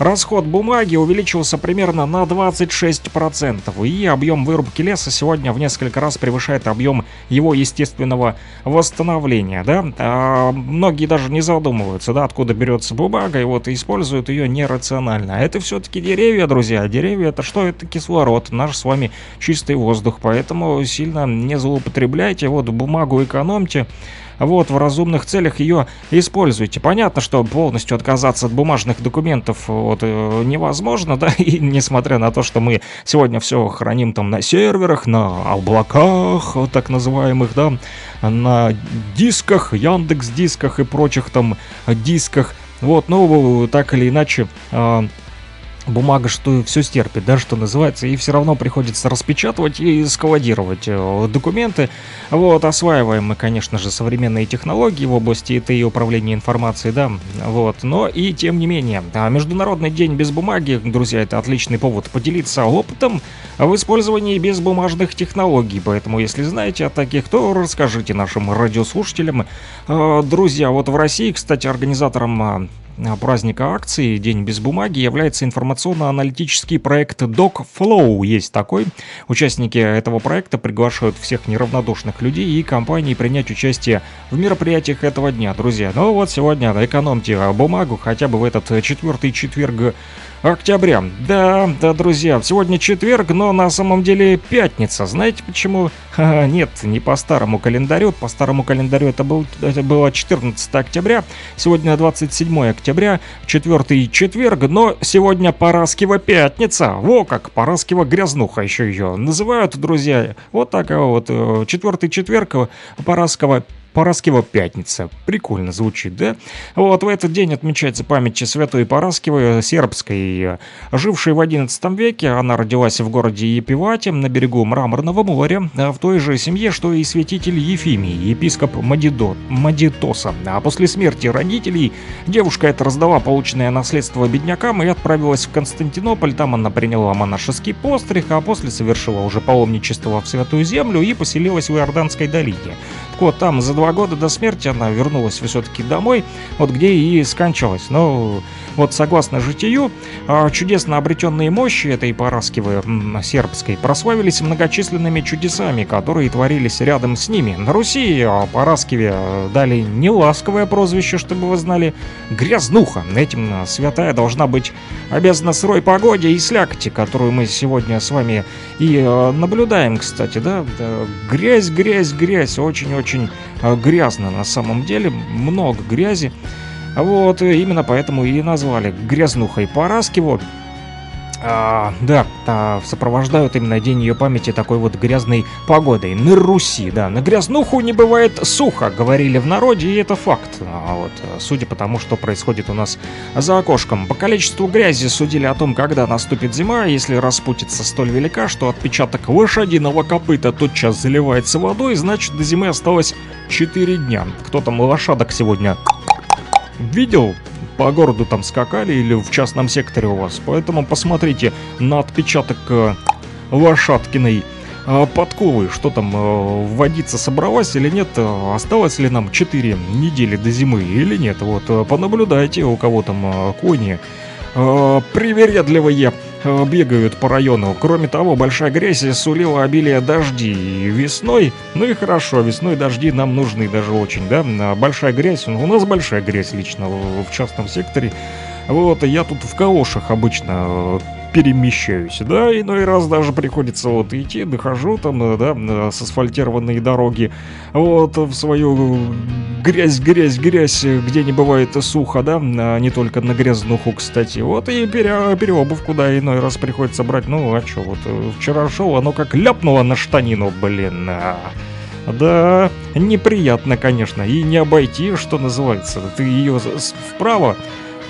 расход бумаги увеличился примерно на двадцать шесть процентов, и объем вырубки леса сегодня в несколько раз превышает объем его естественного восстановления, да? А многие даже не задумываются, да, откуда берется бумага, и вот используют ее нерационально. Это все-таки деревья, друзья. Деревья — это что? Это кислород, наш с вами чистый воздух, поэтому сильно не злоупотребляйте, вот бумагу экономьте. Вот, в разумных целях ее используйте. Понятно, что полностью отказаться от бумажных документов вот, невозможно, да, и несмотря на то, что мы сегодня все храним там на серверах, на облаках, вот, так называемых, да, на дисках, Яндекс.Дисках и прочих там дисках, вот, ну, так или иначе... Бумага, что все стерпит, да, что называется, и все равно приходится распечатывать и складировать документы. Вот, осваиваем мы, конечно же, современные технологии в области ИТ и управления информацией, да, вот, но и тем не менее. Международный день без бумаги, друзья, это отличный повод поделиться опытом в использовании безбумажных технологий, поэтому, если знаете о таких, то расскажите нашим радиослушателям. Друзья, вот в России, кстати, организатором праздника акции «День без бумаги» является информационно-аналитический проект Doc Flow. Есть такой. Участники этого проекта приглашают всех неравнодушных людей и компаний принять участие в мероприятиях этого дня, друзья. Ну вот сегодня экономьте бумагу хотя бы в этот четвертый четверг октября. Да, да, друзья, сегодня четверг, но на самом деле пятница. Знаете почему? Ха-ха, нет, не по старому календарю. По старому календарю это, был, это было четырнадцатое октября. Сегодня двадцать седьмое октября, четвертый четверг, но сегодня Параскева пятница. Во как, Параскева грязнуха еще ее называют, друзья. Вот так вот, четвертый четверг, Параскева Параскева пятница. Прикольно звучит, да? Вот, в этот день отмечается память святой Параскевы, сербской, жившей в одиннадцатом веке. Она родилась в городе Епивате, на берегу Мраморного моря, в той же семье, что и святитель Ефимий, епископ Мадидо, Мадитоса. А после смерти родителей девушка эта раздала полученное наследство беднякам и отправилась в Константинополь. Там она приняла монашеский постриг, а после совершила уже паломничество в Святую Землю и поселилась в Иорданской долине. Так вот, там за два года до смерти она вернулась все-таки домой, вот где и скончалась. Но вот согласно житию, чудесно обретенные мощи этой Параскевы сербской прославились многочисленными чудесами, которые творились рядом с ними. На Руси Параскеве дали неласковое прозвище, чтобы вы знали, грязнуха. Этим святая должна быть обязана сырой погоде и слякоти, которую мы сегодня с вами и наблюдаем, кстати, да. Грязь, грязь, грязь, очень-очень грязно на самом деле, много грязи. Вот, именно поэтому и назвали грязнухой Параскеву. А, да, а, сопровождают именно день ее памяти такой вот грязной погодой на Руси, да. На грязнуху не бывает сухо, говорили в народе, и это факт. А вот, судя по тому, что происходит у нас за окошком. По количеству грязи судили о том, когда наступит зима, если распутится столь велика, что отпечаток лошадиного копыта тотчас заливается водой, значит, до зимы осталось четыре дня. Кто там лошадок сегодня видел? По городу там скакали или в частном секторе у вас. Поэтому посмотрите на отпечаток лошадкиной подковы, что там, водица собралась или нет, осталось ли нам четыре недели до зимы или нет. Вот, понаблюдайте, у кого там кони привередливые бегают по району. Кроме того, большая грязь сулила обилие дождей весной. Ну и хорошо, весной дожди нам нужны даже очень, да. Большая грязь, у нас большая грязь лично в частном секторе. Вот, я тут в калошах обычно перемещаюсь, да, иной раз даже приходится вот идти, дохожу там, да, с асфальтированной дороги, вот, в свою грязь, грязь, грязь, где не бывает сухо, да, не только на грязнуху, кстати, вот, и пере, переобувку, да, иной раз приходится брать, ну, а чё, вот, вчера шоу, оно как ляпнуло на штанину, блин, Да, неприятно, конечно, и не обойти, что называется. Ты ее вправо,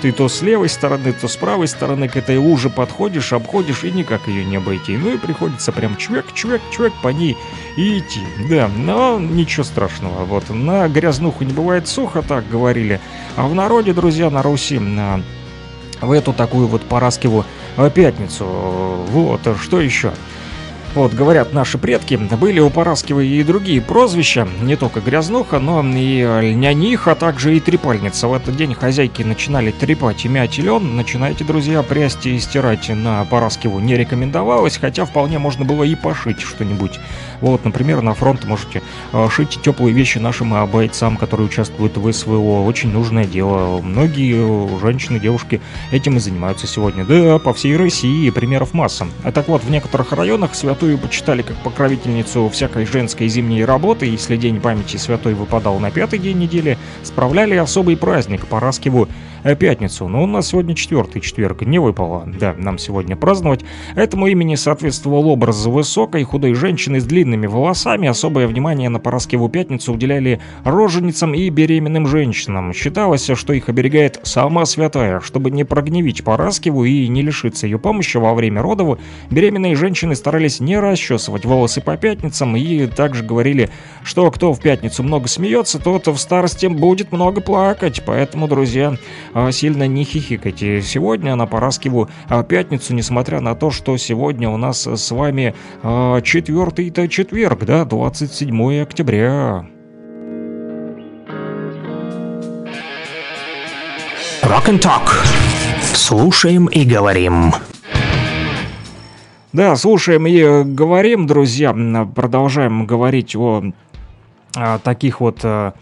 ты то с левой стороны, то с правой стороны к этой луже подходишь, обходишь и никак ее не обойти. Ну и приходится прям чвяк-чвяк-чвяк по ней и идти. Да, но ничего страшного. Вот на грязнуху не бывает сухо, так говорили. А в народе, друзья, на Руси, на... в эту такую вот Параскеву пятницу. Вот, что еще? Вот, говорят, наши предки, были у Параскевы и другие прозвища, не только грязнуха, но и льняних, а также и трепальница. В этот день хозяйки начинали трепать и мять лен. Начинайте, друзья, прясть и стирать на Параскеву не рекомендовалось, хотя вполне можно было и пошить что-нибудь. Вот, например, на фронт можете шить теплые вещи нашим бойцам, которые участвуют в СВО. Очень нужное дело. Многие женщины, девушки этим и занимаются сегодня. Да, по всей России примеров масса. А так вот, в некоторых районах свят Святую почитали как покровительницу всякой женской зимней работы. Если день памяти святой выпадал на пятый день недели, справляли особый праздник Параскеву пятницу. Но у нас сегодня четвертый четверг, не выпало, да, нам сегодня праздновать. Этому имени соответствовал образ высокой худой женщины с длинными волосами. Особое внимание на Параскеву пятницу уделяли роженицам и беременным женщинам. Считалось, что их оберегает сама святая. Чтобы не прогневить Параскеву и не лишиться ее помощи во время родов, беременные женщины старались не не расчесывать волосы по пятницам, и также говорили, что кто в пятницу много смеется, тот в старости будет много плакать. Поэтому, друзья, сильно не хихикайте сегодня на Параскеву пятницу, несмотря на то, что сегодня у нас с вами четвертый-то четверг, да, двадцать седьмое октября. Rock and Talk. Слушаем и говорим. Да, слушаем и говорим, друзья, продолжаем говорить о, о таких вот о,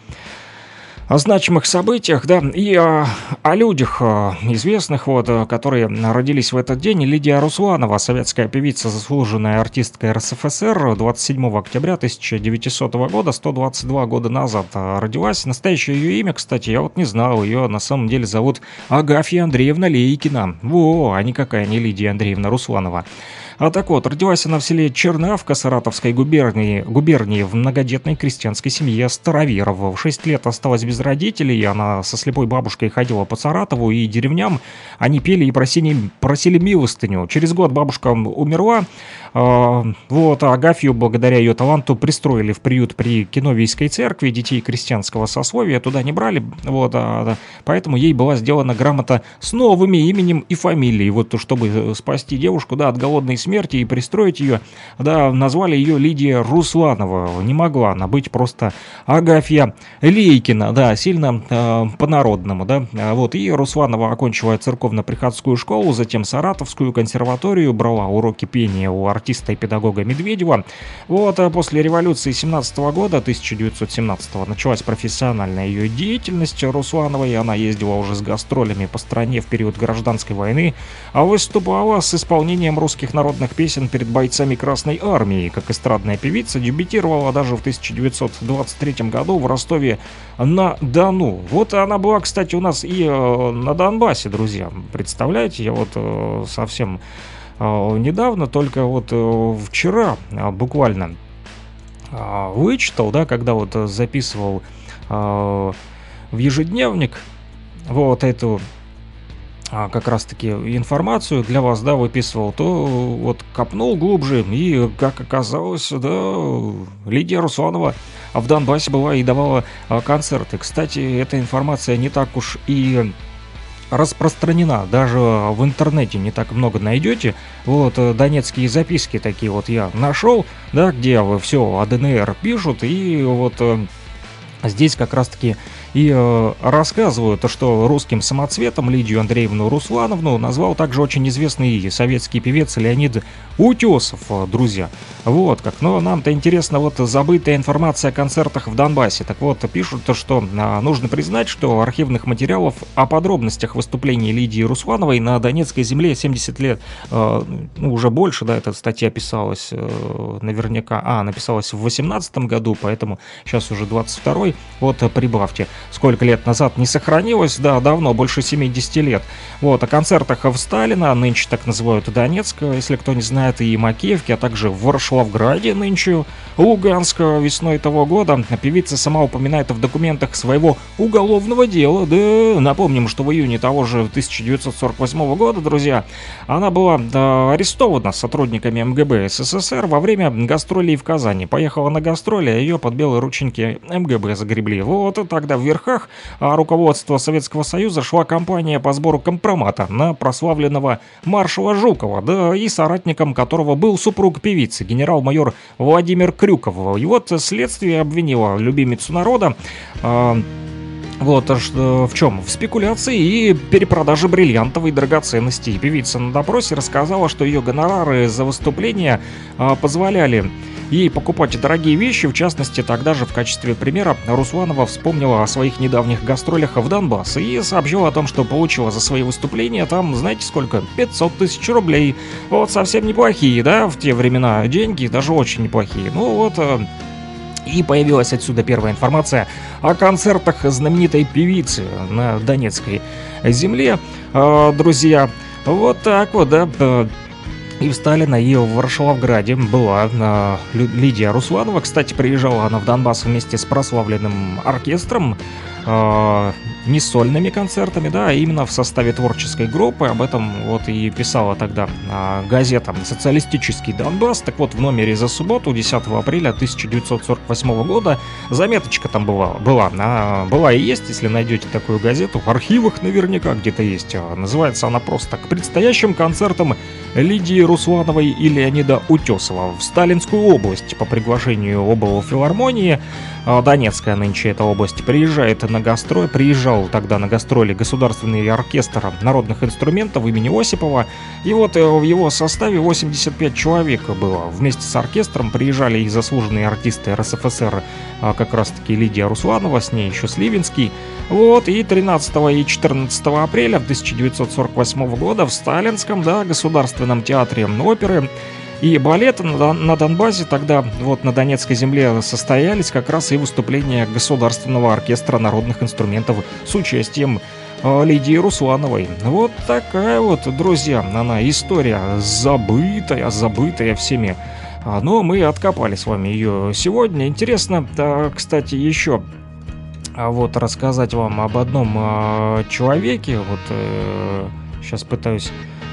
о значимых событиях, да, и о, о людях известных, вот, которые родились в этот день. Лидия Русланова, советская певица, заслуженная артистка РСФСР, двадцать седьмого октября тысяча девятисотого года, сто двадцать два года назад родилась. Настоящее ее имя, кстати, я вот не знал, ее на самом деле зовут Агафья Андреевна Лейкина. Во, а никакая не Лидия Андреевна Русланова. А так вот, родилась она в селе Чернавка Саратовской губернии, губернии в многодетной крестьянской семье староверов. В шесть лет осталась без родителей, она со слепой бабушкой ходила по Саратову и деревням. Они пели и просили, просили милостыню. Через год бабушка умерла. Вот, Агафью, благодаря ее таланту, пристроили в приют при Киновийской церкви. Детей крестьянского сословия туда не брали, вот, поэтому ей была сделана грамота с новым именем и фамилией. Вот, чтобы спасти девушку, да, от голодной смерти, смерти и пристроить ее, да, назвали ее Лидия Русланова. Не могла она быть просто Агафья Лейкина, да, сильно э, по-народному, да, вот. И Русланова окончила церковно-приходскую школу, затем Саратовскую консерваторию, брала уроки пения у артиста и педагога Медведева. Вот, а после революции семнадцатого года, тысяча девятьсот семнадцатого, началась профессиональная ее деятельность Руслановой. Она ездила уже с гастролями по стране в период гражданской войны, а выступала с исполнением русских народных песен перед бойцами Красной Армии. Как эстрадная певица дебютировала даже в тысяча девятьсот двадцать третьем году в Ростове-на-Дону. Вот она была, кстати, у нас и э, на Донбассе, друзья. Представляете, я вот э, совсем э, недавно, только вот э, вчера э, буквально э, вычитал, да, когда вот записывал э, в ежедневник вот эту... как раз-таки информацию для вас, да, выписывал, то вот копнул глубже, и, как оказалось, да, Лидия Русланова в Донбассе была и давала концерты. Кстати, эта информация не так уж и распространена, даже в интернете не так много найдете. Вот, донецкие записки такие вот я нашел, да, где все о ДНР пишут, и вот... Здесь как раз-таки и э, рассказывают, что русским самоцветом Лидию Андреевну Руслановну назвал также очень известный советский певец Леонид Утесов, друзья. Вот как. Но нам-то интересно вот забытая информация о концертах в Донбассе. Так вот, пишут, что нужно признать, что архивных материалов о подробностях выступлений Лидии Руслановой на Донецкой земле семьдесят лет, э, ну, уже больше, да, эта статья писалась э, наверняка, а, написалась в восемнадцатом году, поэтому сейчас уже двадцать второй. домой, вот прибавьте. Сколько лет назад не сохранилось, да, давно, больше семидесяти лет. Вот, о концертах в Сталина, нынче так называют Донецк, если кто не знает, и Макеевки, а также в Варшлавграде нынче, Луганск весной того года. Певица сама упоминает в документах своего уголовного дела, да, напомним, что в июне того же тысяча девятьсот сорок восьмого года, друзья, она была да, арестована сотрудниками МГБ СССР во время гастролей в Казани. Поехала на гастроли, а ее под белые рученьки МГБ загребли. Вот тогда в верхах руководства Советского Союза шла кампания по сбору компромата на прославленного маршала Жукова, да и соратником которого был супруг певицы, генерал-майор Владимир Крюков. И вот следствие обвинило любимицу народа, э Вот, в чем? В спекуляции и перепродаже бриллиантовой драгоценности. Певица на допросе рассказала, что ее гонорары за выступление позволяли ей покупать дорогие вещи. В частности, тогда же в качестве примера Русланова вспомнила о своих недавних гастролях в Донбасс и сообщила о том, что получила за свои выступления там, знаете сколько? пятьсот тысяч рублей. Вот совсем неплохие, да, в те времена деньги, даже очень неплохие. Ну вот... И появилась отсюда первая информация о концертах знаменитой певицы на Донецкой земле, друзья. Вот так вот, да. И в Сталина, и в Варшавграде была э, Лидия Русланова. Кстати, приезжала она в Донбасс вместе с прославленным оркестром, э, не сольными концертами, да, а именно в составе творческой группы. Об этом вот и писала тогда э, газета «Социалистический Донбасс». Так вот, в номере за субботу, десятого апреля тысяча девятьсот сорок восьмого года, заметочка там была. Была, она, была и есть, если найдете такую газету, в архивах наверняка где-то есть. Называется она просто «К предстоящим концертам Лидии Руслановой и Леонида Утесова в Сталинскую область по приглашению облфилармонии». Донецкая нынче эта область приезжает на гастроли, приезжал тогда на гастроли Государственный оркестр народных инструментов имени Осипова. И вот в его составе восемьдесят пять человек было. Вместе с оркестром приезжали и заслуженные артисты РСФСР, как раз таки Лидия Русланова, с ней еще Сливинский. Вот, и тринадцатого и четырнадцатого апреля тысяча девятьсот сорок восьмого года в Сталинском, да, государственном театре оперы и балета на Донбассе, тогда вот на Донецкой земле, состоялись как раз и выступления Государственного оркестра народных инструментов с участием Лидии Руслановой. Вот такая вот, друзья, она история забытая, забытая всеми. Но мы откопали с вами ее сегодня. Интересно, кстати, еще вот рассказать вам об одном человеке. Вот сейчас пытаюсь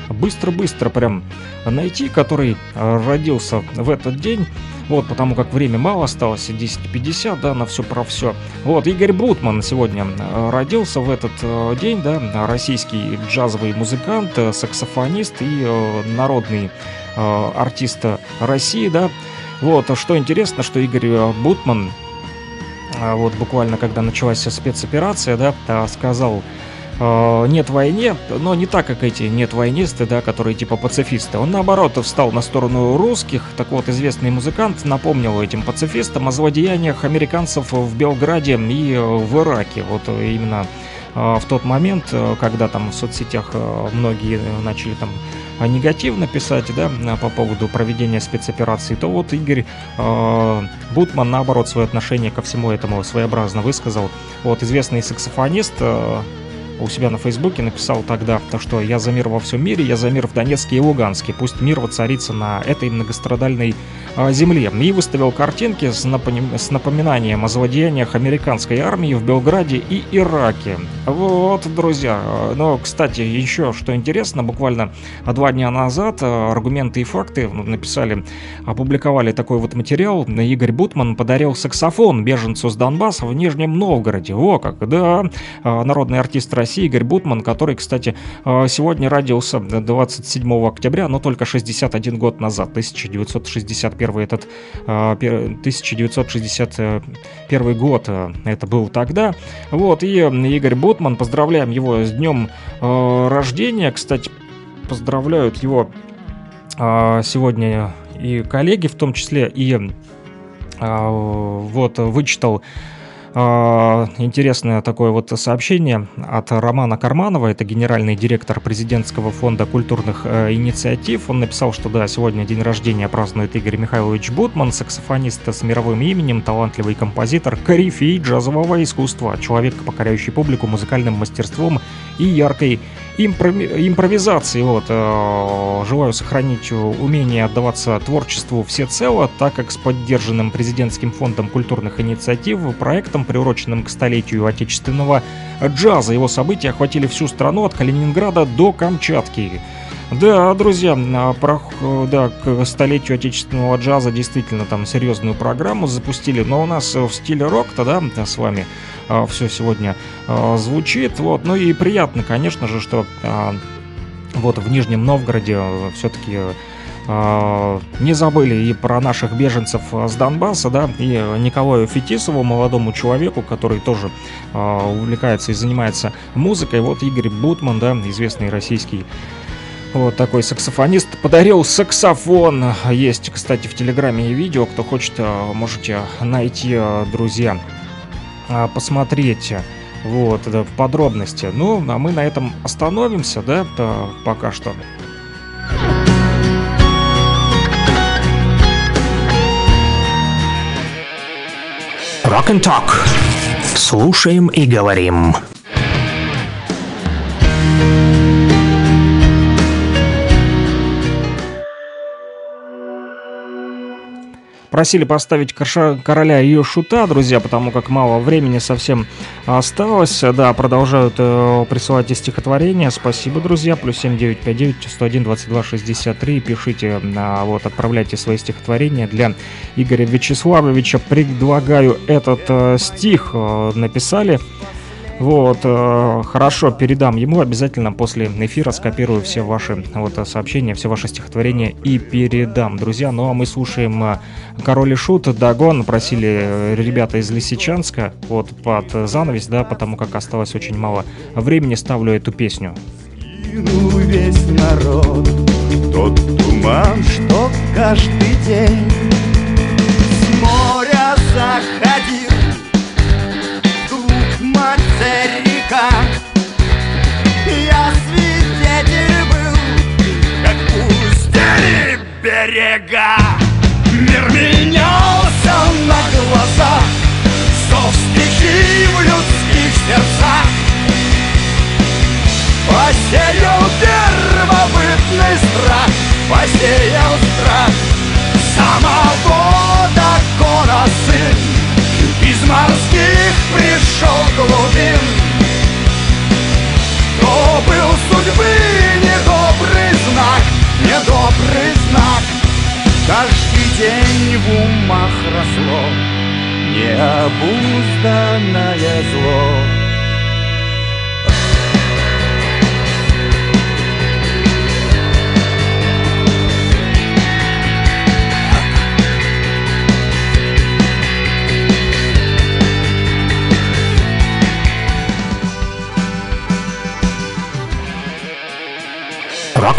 быстро-быстро прям найти, который родился в этот день. Вот, потому как время мало осталось, десять пятьдесят, да, на все про все. Вот, Игорь Бутман сегодня родился в этот день, да, российский джазовый музыкант, саксофонист и народный артист России, да. Вот, что интересно, что Игорь Бутман, вот буквально когда началась спецоперация, да, сказал: нет войне, но не так, как эти нет войнисты, да, которые типа пацифисты. Он наоборот встал на сторону русских. Так вот, известный музыкант напомнил этим пацифистам о злодеяниях американцев в Белграде и в Ираке. Вот именно в тот момент, когда там в соцсетях многие начали там негативно писать, да, по поводу проведения спецоперации, то вот Игорь э, Бутман, наоборот, свое отношение ко всему этому своеобразно высказал. Вот известный саксофонист э, у себя на Фейсбуке написал тогда, что «я за мир во всем мире, я за мир в Донецке и Луганске, пусть мир воцарится на этой многострадальной э, земле». И выставил картинки с, напом... с напоминанием о злодеяниях американской армии в Белграде и Ираке. Вот, друзья. Но, кстати, еще что интересно, буквально два дня назад «Аргументы и факты» написали, опубликовали такой вот материал. Игорь Бутман подарил саксофон беженцу с Донбасса в Нижнем Новгороде. Во как, да, народный артист России Игорь Бутман, который, кстати, сегодня родился двадцать седьмого октября, но только шестьдесят один год назад, тысяча девятьсот шестьдесят первый, этот, тысяча девятьсот шестьдесят первый год это был тогда. Вот, и Игорь Бутман, поздравляем его с днем рождения. Кстати, поздравляют его сегодня и коллеги, в том числе, и вот вычитал интересное такое вот сообщение от Романа Карманова, это генеральный директор Президентского фонда культурных инициатив. Он написал, что да, сегодня день рождения празднует Игорь Михайлович Бутман, саксофонист с мировым именем, талантливый композитор, корифей джазового искусства, человек, покоряющий публику музыкальным мастерством и яркой импровизации. Вот. Желаю сохранить умение отдаваться творчеству всецело, так как с поддержанным Президентским фондом культурных инициатив проектом, приуроченным к столетию отечественного джаза, его события охватили всю страну от Калининграда до Камчатки. Да, друзья, про, да, к столетию отечественного джаза действительно там серьезную программу запустили, но у нас в стиле рок, тогда да, с вами а, все сегодня а, звучит, вот, ну и приятно, конечно же, что а, вот в Нижнем Новгороде все-таки не забыли и про наших беженцев с Донбасса, да, и Николаю Фетисову, молодому человеку, который тоже а, увлекается и занимается музыкой. Вот Игорь Бутман, да, известный российский вот такой саксофонист, подарил саксофон. Есть, кстати, в Телеграме видео, кто хочет, можете найти, друзья, посмотреть. Вот, да, подробности. Ну, а мы на этом остановимся, да, пока что. Rock and Talk. Слушаем и говорим. Просили поставить коша, короля и ее шута, друзья, потому как мало времени совсем осталось. Да, продолжают э, присылать и стихотворения. Спасибо, друзья. Плюс семь девять пять девять сто один двадцать два шестьдесят три. Пишите, а, вот, отправляйте свои стихотворения. Для Игоря Вячеславовича предлагаю этот э, стих. Э, написали. Вот, э, хорошо, передам ему. Обязательно после эфира скопирую все ваши вот, сообщения, все ваши стихотворения и передам, друзья. Ну а мы слушаем э, «Король и шут», «Дагон». Просили ребята из Лисичанска, вот, под занавес, да, потому как осталось очень мало времени. Ставлю эту песню. Скинул весь народ тот туман, что каждый день с моря заходил. Река. Я свидетель был, как пустили берега. Мир менялся на глазах, со встречи в людских сердцах посеял первобытный страх, посеял страх самого Дагона сын. Из морских пришел глубин, то был судьбы недобрый знак, недобрый знак. Каждый день в умах росло необузданное зло. Rock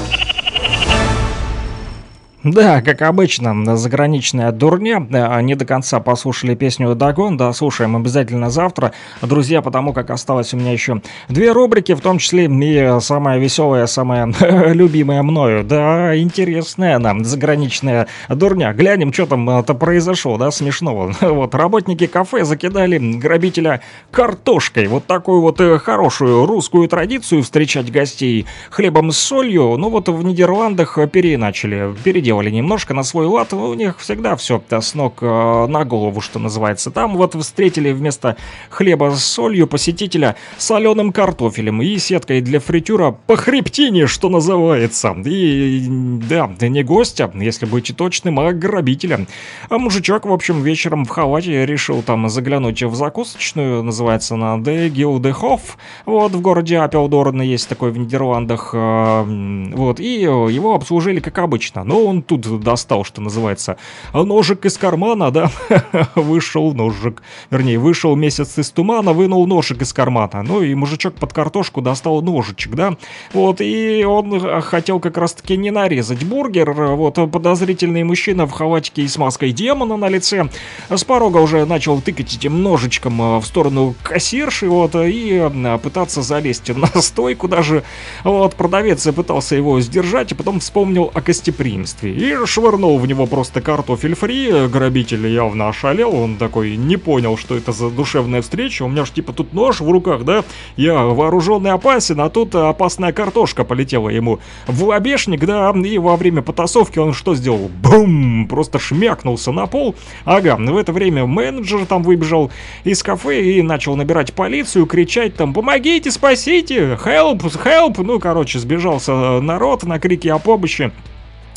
Да, как обычно, заграничная дурня. Не до конца послушали песню «Дагон». Да, слушаем обязательно завтра, друзья, потому как осталось у меня еще две рубрики, в том числе и самая веселая, самая любимая мною. Да, интересная нам заграничная дурня. Глянем, что там-то произошло, да, смешного. Вот, работники кафе закидали грабителя картошкой. Вот такую вот хорошую русскую традицию встречать гостей хлебом с солью, ну вот в Нидерландах переначали, переделали. Делали немножко на свой лад, у них всегда все с ног э, на голову, что называется. Там вот встретили вместо хлеба с солью посетителя соленым картофелем и сеткой для фритюра по хребтине, что называется. И да, не гостя, если быть точным, а грабителя. А мужичок, в общем, вечером в халате решил там заглянуть в закусочную, называется на Де Гилдехоф, вот в городе Апелдорн, есть такой в Нидерландах, э, вот, и его обслужили как обычно, но он он тут достал, что называется, ножик из кармана, да, вышел ножик, вернее, вышел месяц из тумана, вынул ножик из кармана, ну и мужичок под картошку достал ножичек, да, вот, и он хотел как раз-таки не нарезать бургер, вот, подозрительный мужчина в халатике и с маской демона на лице с порога уже начал тыкать этим ножичком в сторону кассирши, вот, и пытаться залезть на стойку даже, вот, продавец пытался его сдержать, а потом вспомнил о гостеприимстве и швырнул в него просто картофель фри. Грабитель явно ошалел, он такой не понял, что это за душевная встреча, у меня ж типа тут нож в руках, да, я вооруженный опасен, а тут опасная картошка полетела ему в лобешник, да, и во время потасовки он что сделал? Бум! Просто шмякнулся на пол. Ага, в это время менеджер там выбежал из кафе и начал набирать полицию, кричать там: «Помогите, спасите! Help! Help!» Ну, короче, сбежался народ на крики о помощи.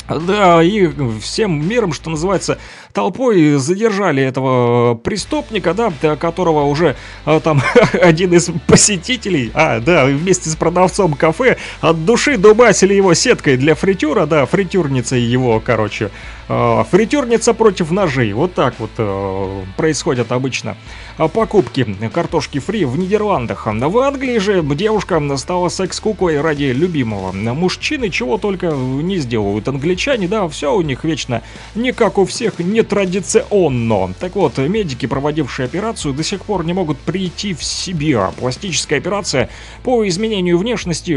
Да, и всем миром, что называется, толпой задержали этого преступника, да, которого уже там один из посетителей, а, да, вместе с продавцом кафе от души дубасили его сеткой для фритюра, да, фритюрницей его, короче, фритюрница против ножей, вот так вот происходят обычно покупки картошки фри в Нидерландах. В Англии же девушка стала секс-куклой ради любимого. Мужчины чего только не сделают англичане. Англичане, да, все у них вечно не как у всех, не традиционно. Так вот, медики, проводившие операцию, до сих пор не могут прийти в себя. Пластическая операция по изменению внешности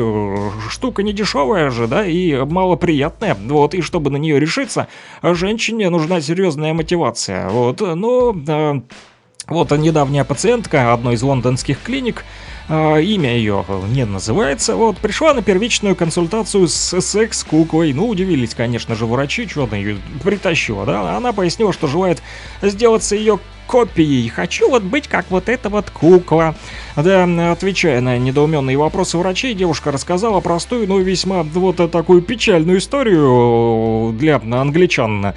штука не дешевая же, да, и малоприятная. Вот, и чтобы на нее решиться, женщине нужна серьезная мотивация. Вот, ну, вот недавняя пациентка одной из лондонских клиник, имя ее не называется, вот, пришла на первичную консультацию с секс-куклой. Ну, удивились, конечно же, врачи, что она ее притащила, да. Она пояснила, что желает сделаться ее копией. «Хочу вот быть как вот эта вот кукла». Да, отвечая на недоуменные вопросы врачей, девушка рассказала простую, но весьма вот такую печальную историю для англичан.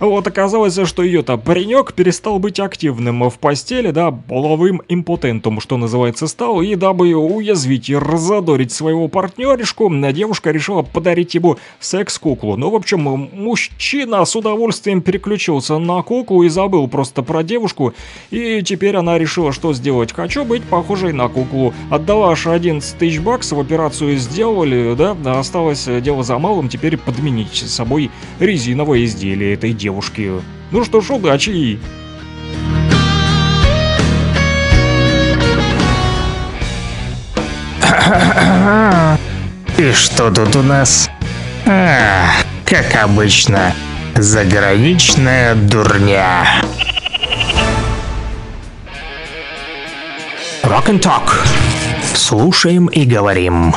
Вот, оказалось, что ее-то паренек перестал быть активным в постели, да, половым импотентом, что называется, стал, и дабы уязвить и разодорить своего партнеришку, девушка решила подарить ему секс-куклу. Ну, в общем, мужчина с удовольствием переключился на куклу и забыл просто про девушку, и теперь она решила, что сделать: «Хочу быть похожей на куклу». Отдала аж одиннадцать тысяч баксов, операцию сделали, да, осталось дело за малым, теперь подменить с собой резиновое изделие этой девушки. Ну что ж, удачи! И что тут у нас? А, как обычно, заграничная дурня. Rock and Talk. Слушаем и говорим.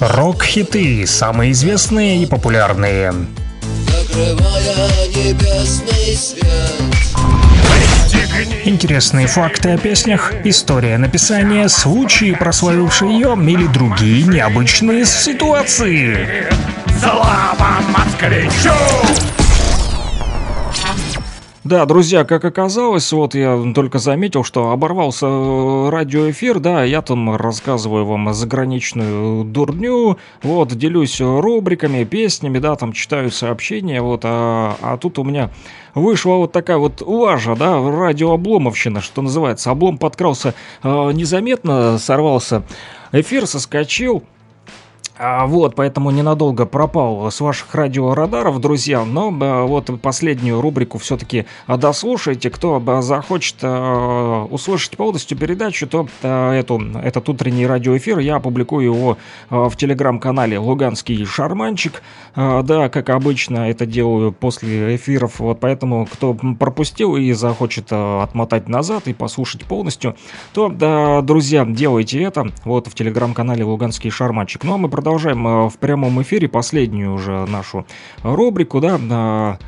Рок-хиты, самые известные и популярные. Интересные факты о песнях, история написания, случаи, прославившие ее, или другие необычные ситуации. Слава москвичу! Да, друзья, как оказалось, вот я только заметил, что оборвался радиоэфир, да, я там рассказываю вам заграничную дурню, вот, делюсь рубриками, песнями, да, там читаю сообщения, вот, а, а тут у меня вышла вот такая вот лажа, да, радиообломовщина, что называется, облом подкрался э, незаметно, сорвался эфир, соскочил. А вот, поэтому ненадолго пропал с ваших радиорадаров, друзья, но а, вот последнюю рубрику все-таки дослушайте. Кто а, захочет а, услышать полностью передачу, то а, эту, этот утренний радиоэфир я опубликую его а, в телеграм-канале «Луганский шарманщик». А, да, как обычно, это делаю после эфиров, вот поэтому кто пропустил и захочет а, отмотать назад и послушать полностью, то, да, друзья, делайте это вот в телеграм-канале «Луганский шарманщик». Ну а мы продолжаем. Продолжаем в прямом эфире последнюю уже нашу рубрику, да,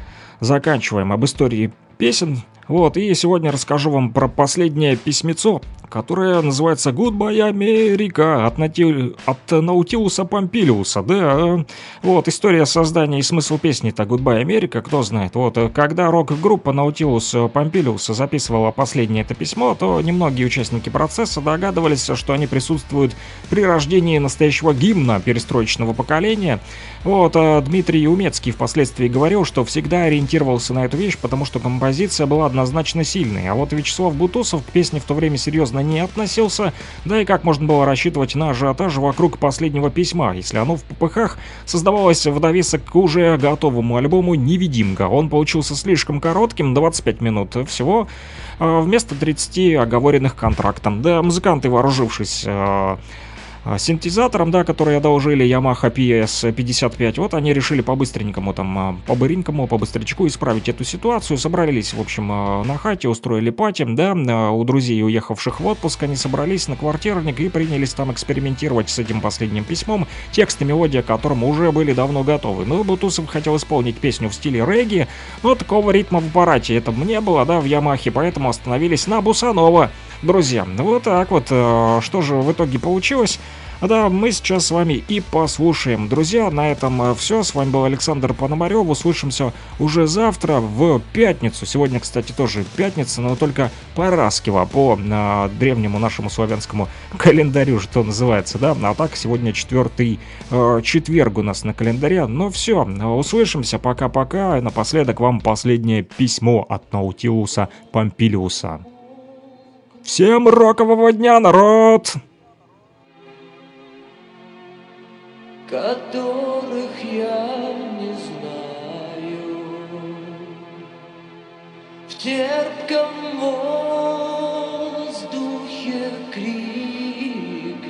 заканчиваем об истории песен. Вот, и сегодня расскажу вам про последнее письмецо которая называется «Goodbye America» от, Нати... от Наутилуса Помпилиуса, да, вот, история создания и смысл песни-то «Goodbye America», кто знает, вот, когда рок-группа Наутилус Помпилиуса записывала последнее это письмо, то немногие участники процесса догадывались, что они присутствуют при рождении настоящего гимна перестроечного поколения, вот, Дмитрий Юмецкий впоследствии говорил, что всегда ориентировался на эту вещь, потому что композиция была однозначно сильной, а вот Вячеслав Бутусов к песне в то время серьезно не относился, да и как можно было рассчитывать на ажиотаж вокруг последнего письма, если оно в попыхах создавалось в довесок к уже готовому альбому «Невидимка». Он получился слишком коротким, двадцать пять минут всего, вместо тридцати оговоренных контрактом. Да, музыканты, вооружившись синтезатором, да, который одолжили Yamaha пи эс пятьдесят пять, вот они решили по-быстренькому, там, по-быренькому, по-быстрячку исправить эту ситуацию, собрались, в общем, на хате, устроили пати, да, у друзей, уехавших в отпуск, они собрались на квартирник и принялись там экспериментировать с этим последним письмом, текст и мелодия к которому уже были давно готовы. Ну, Бутусов хотел исполнить песню в стиле регги, но такого ритма в аппарате это не было, да, в Ямахе, поэтому остановились на босанова. Друзья, вот так вот, что же в итоге получилось? Да, мы сейчас с вами и послушаем. Друзья, на этом все. С вами был Александр Пономарёв. Услышимся уже завтра в пятницу. Сегодня, кстати, тоже пятница, но только Параскева по а, древнему нашему славянскому календарю, что называется, да? А так, сегодня четвертый а, четверг у нас на календаре. Но все, услышимся. Пока-пока. Напоследок вам последнее письмо от Наутилуса Помпилиуса. Всем рокового дня, народ! Которых я не знаю, в терпком воздухе крикнет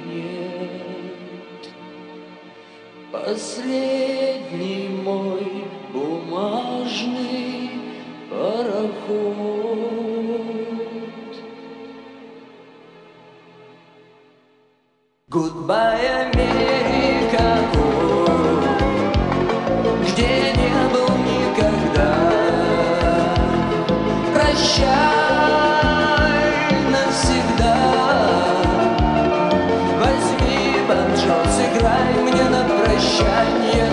последний мой бумажный пароход. Goodbye, Америка. Где не был никогда. Прощай навсегда. Возьми банджо, сыграй мне на прощанье.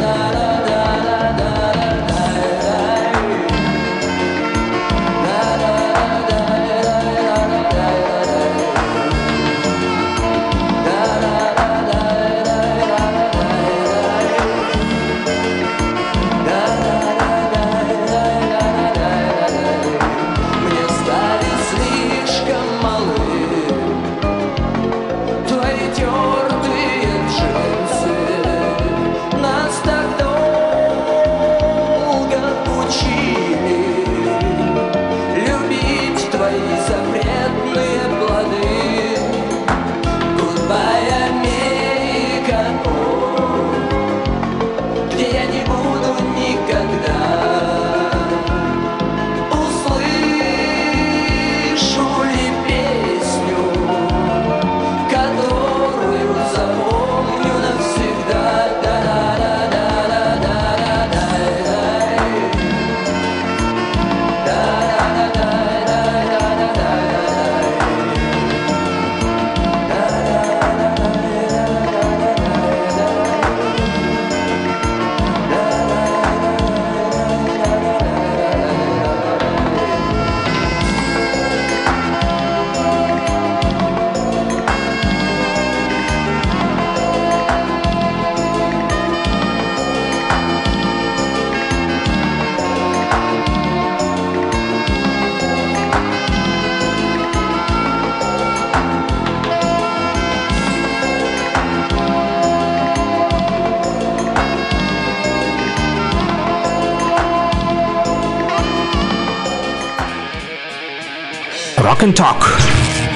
Rock and Talk.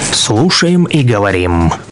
Слушаем и говорим.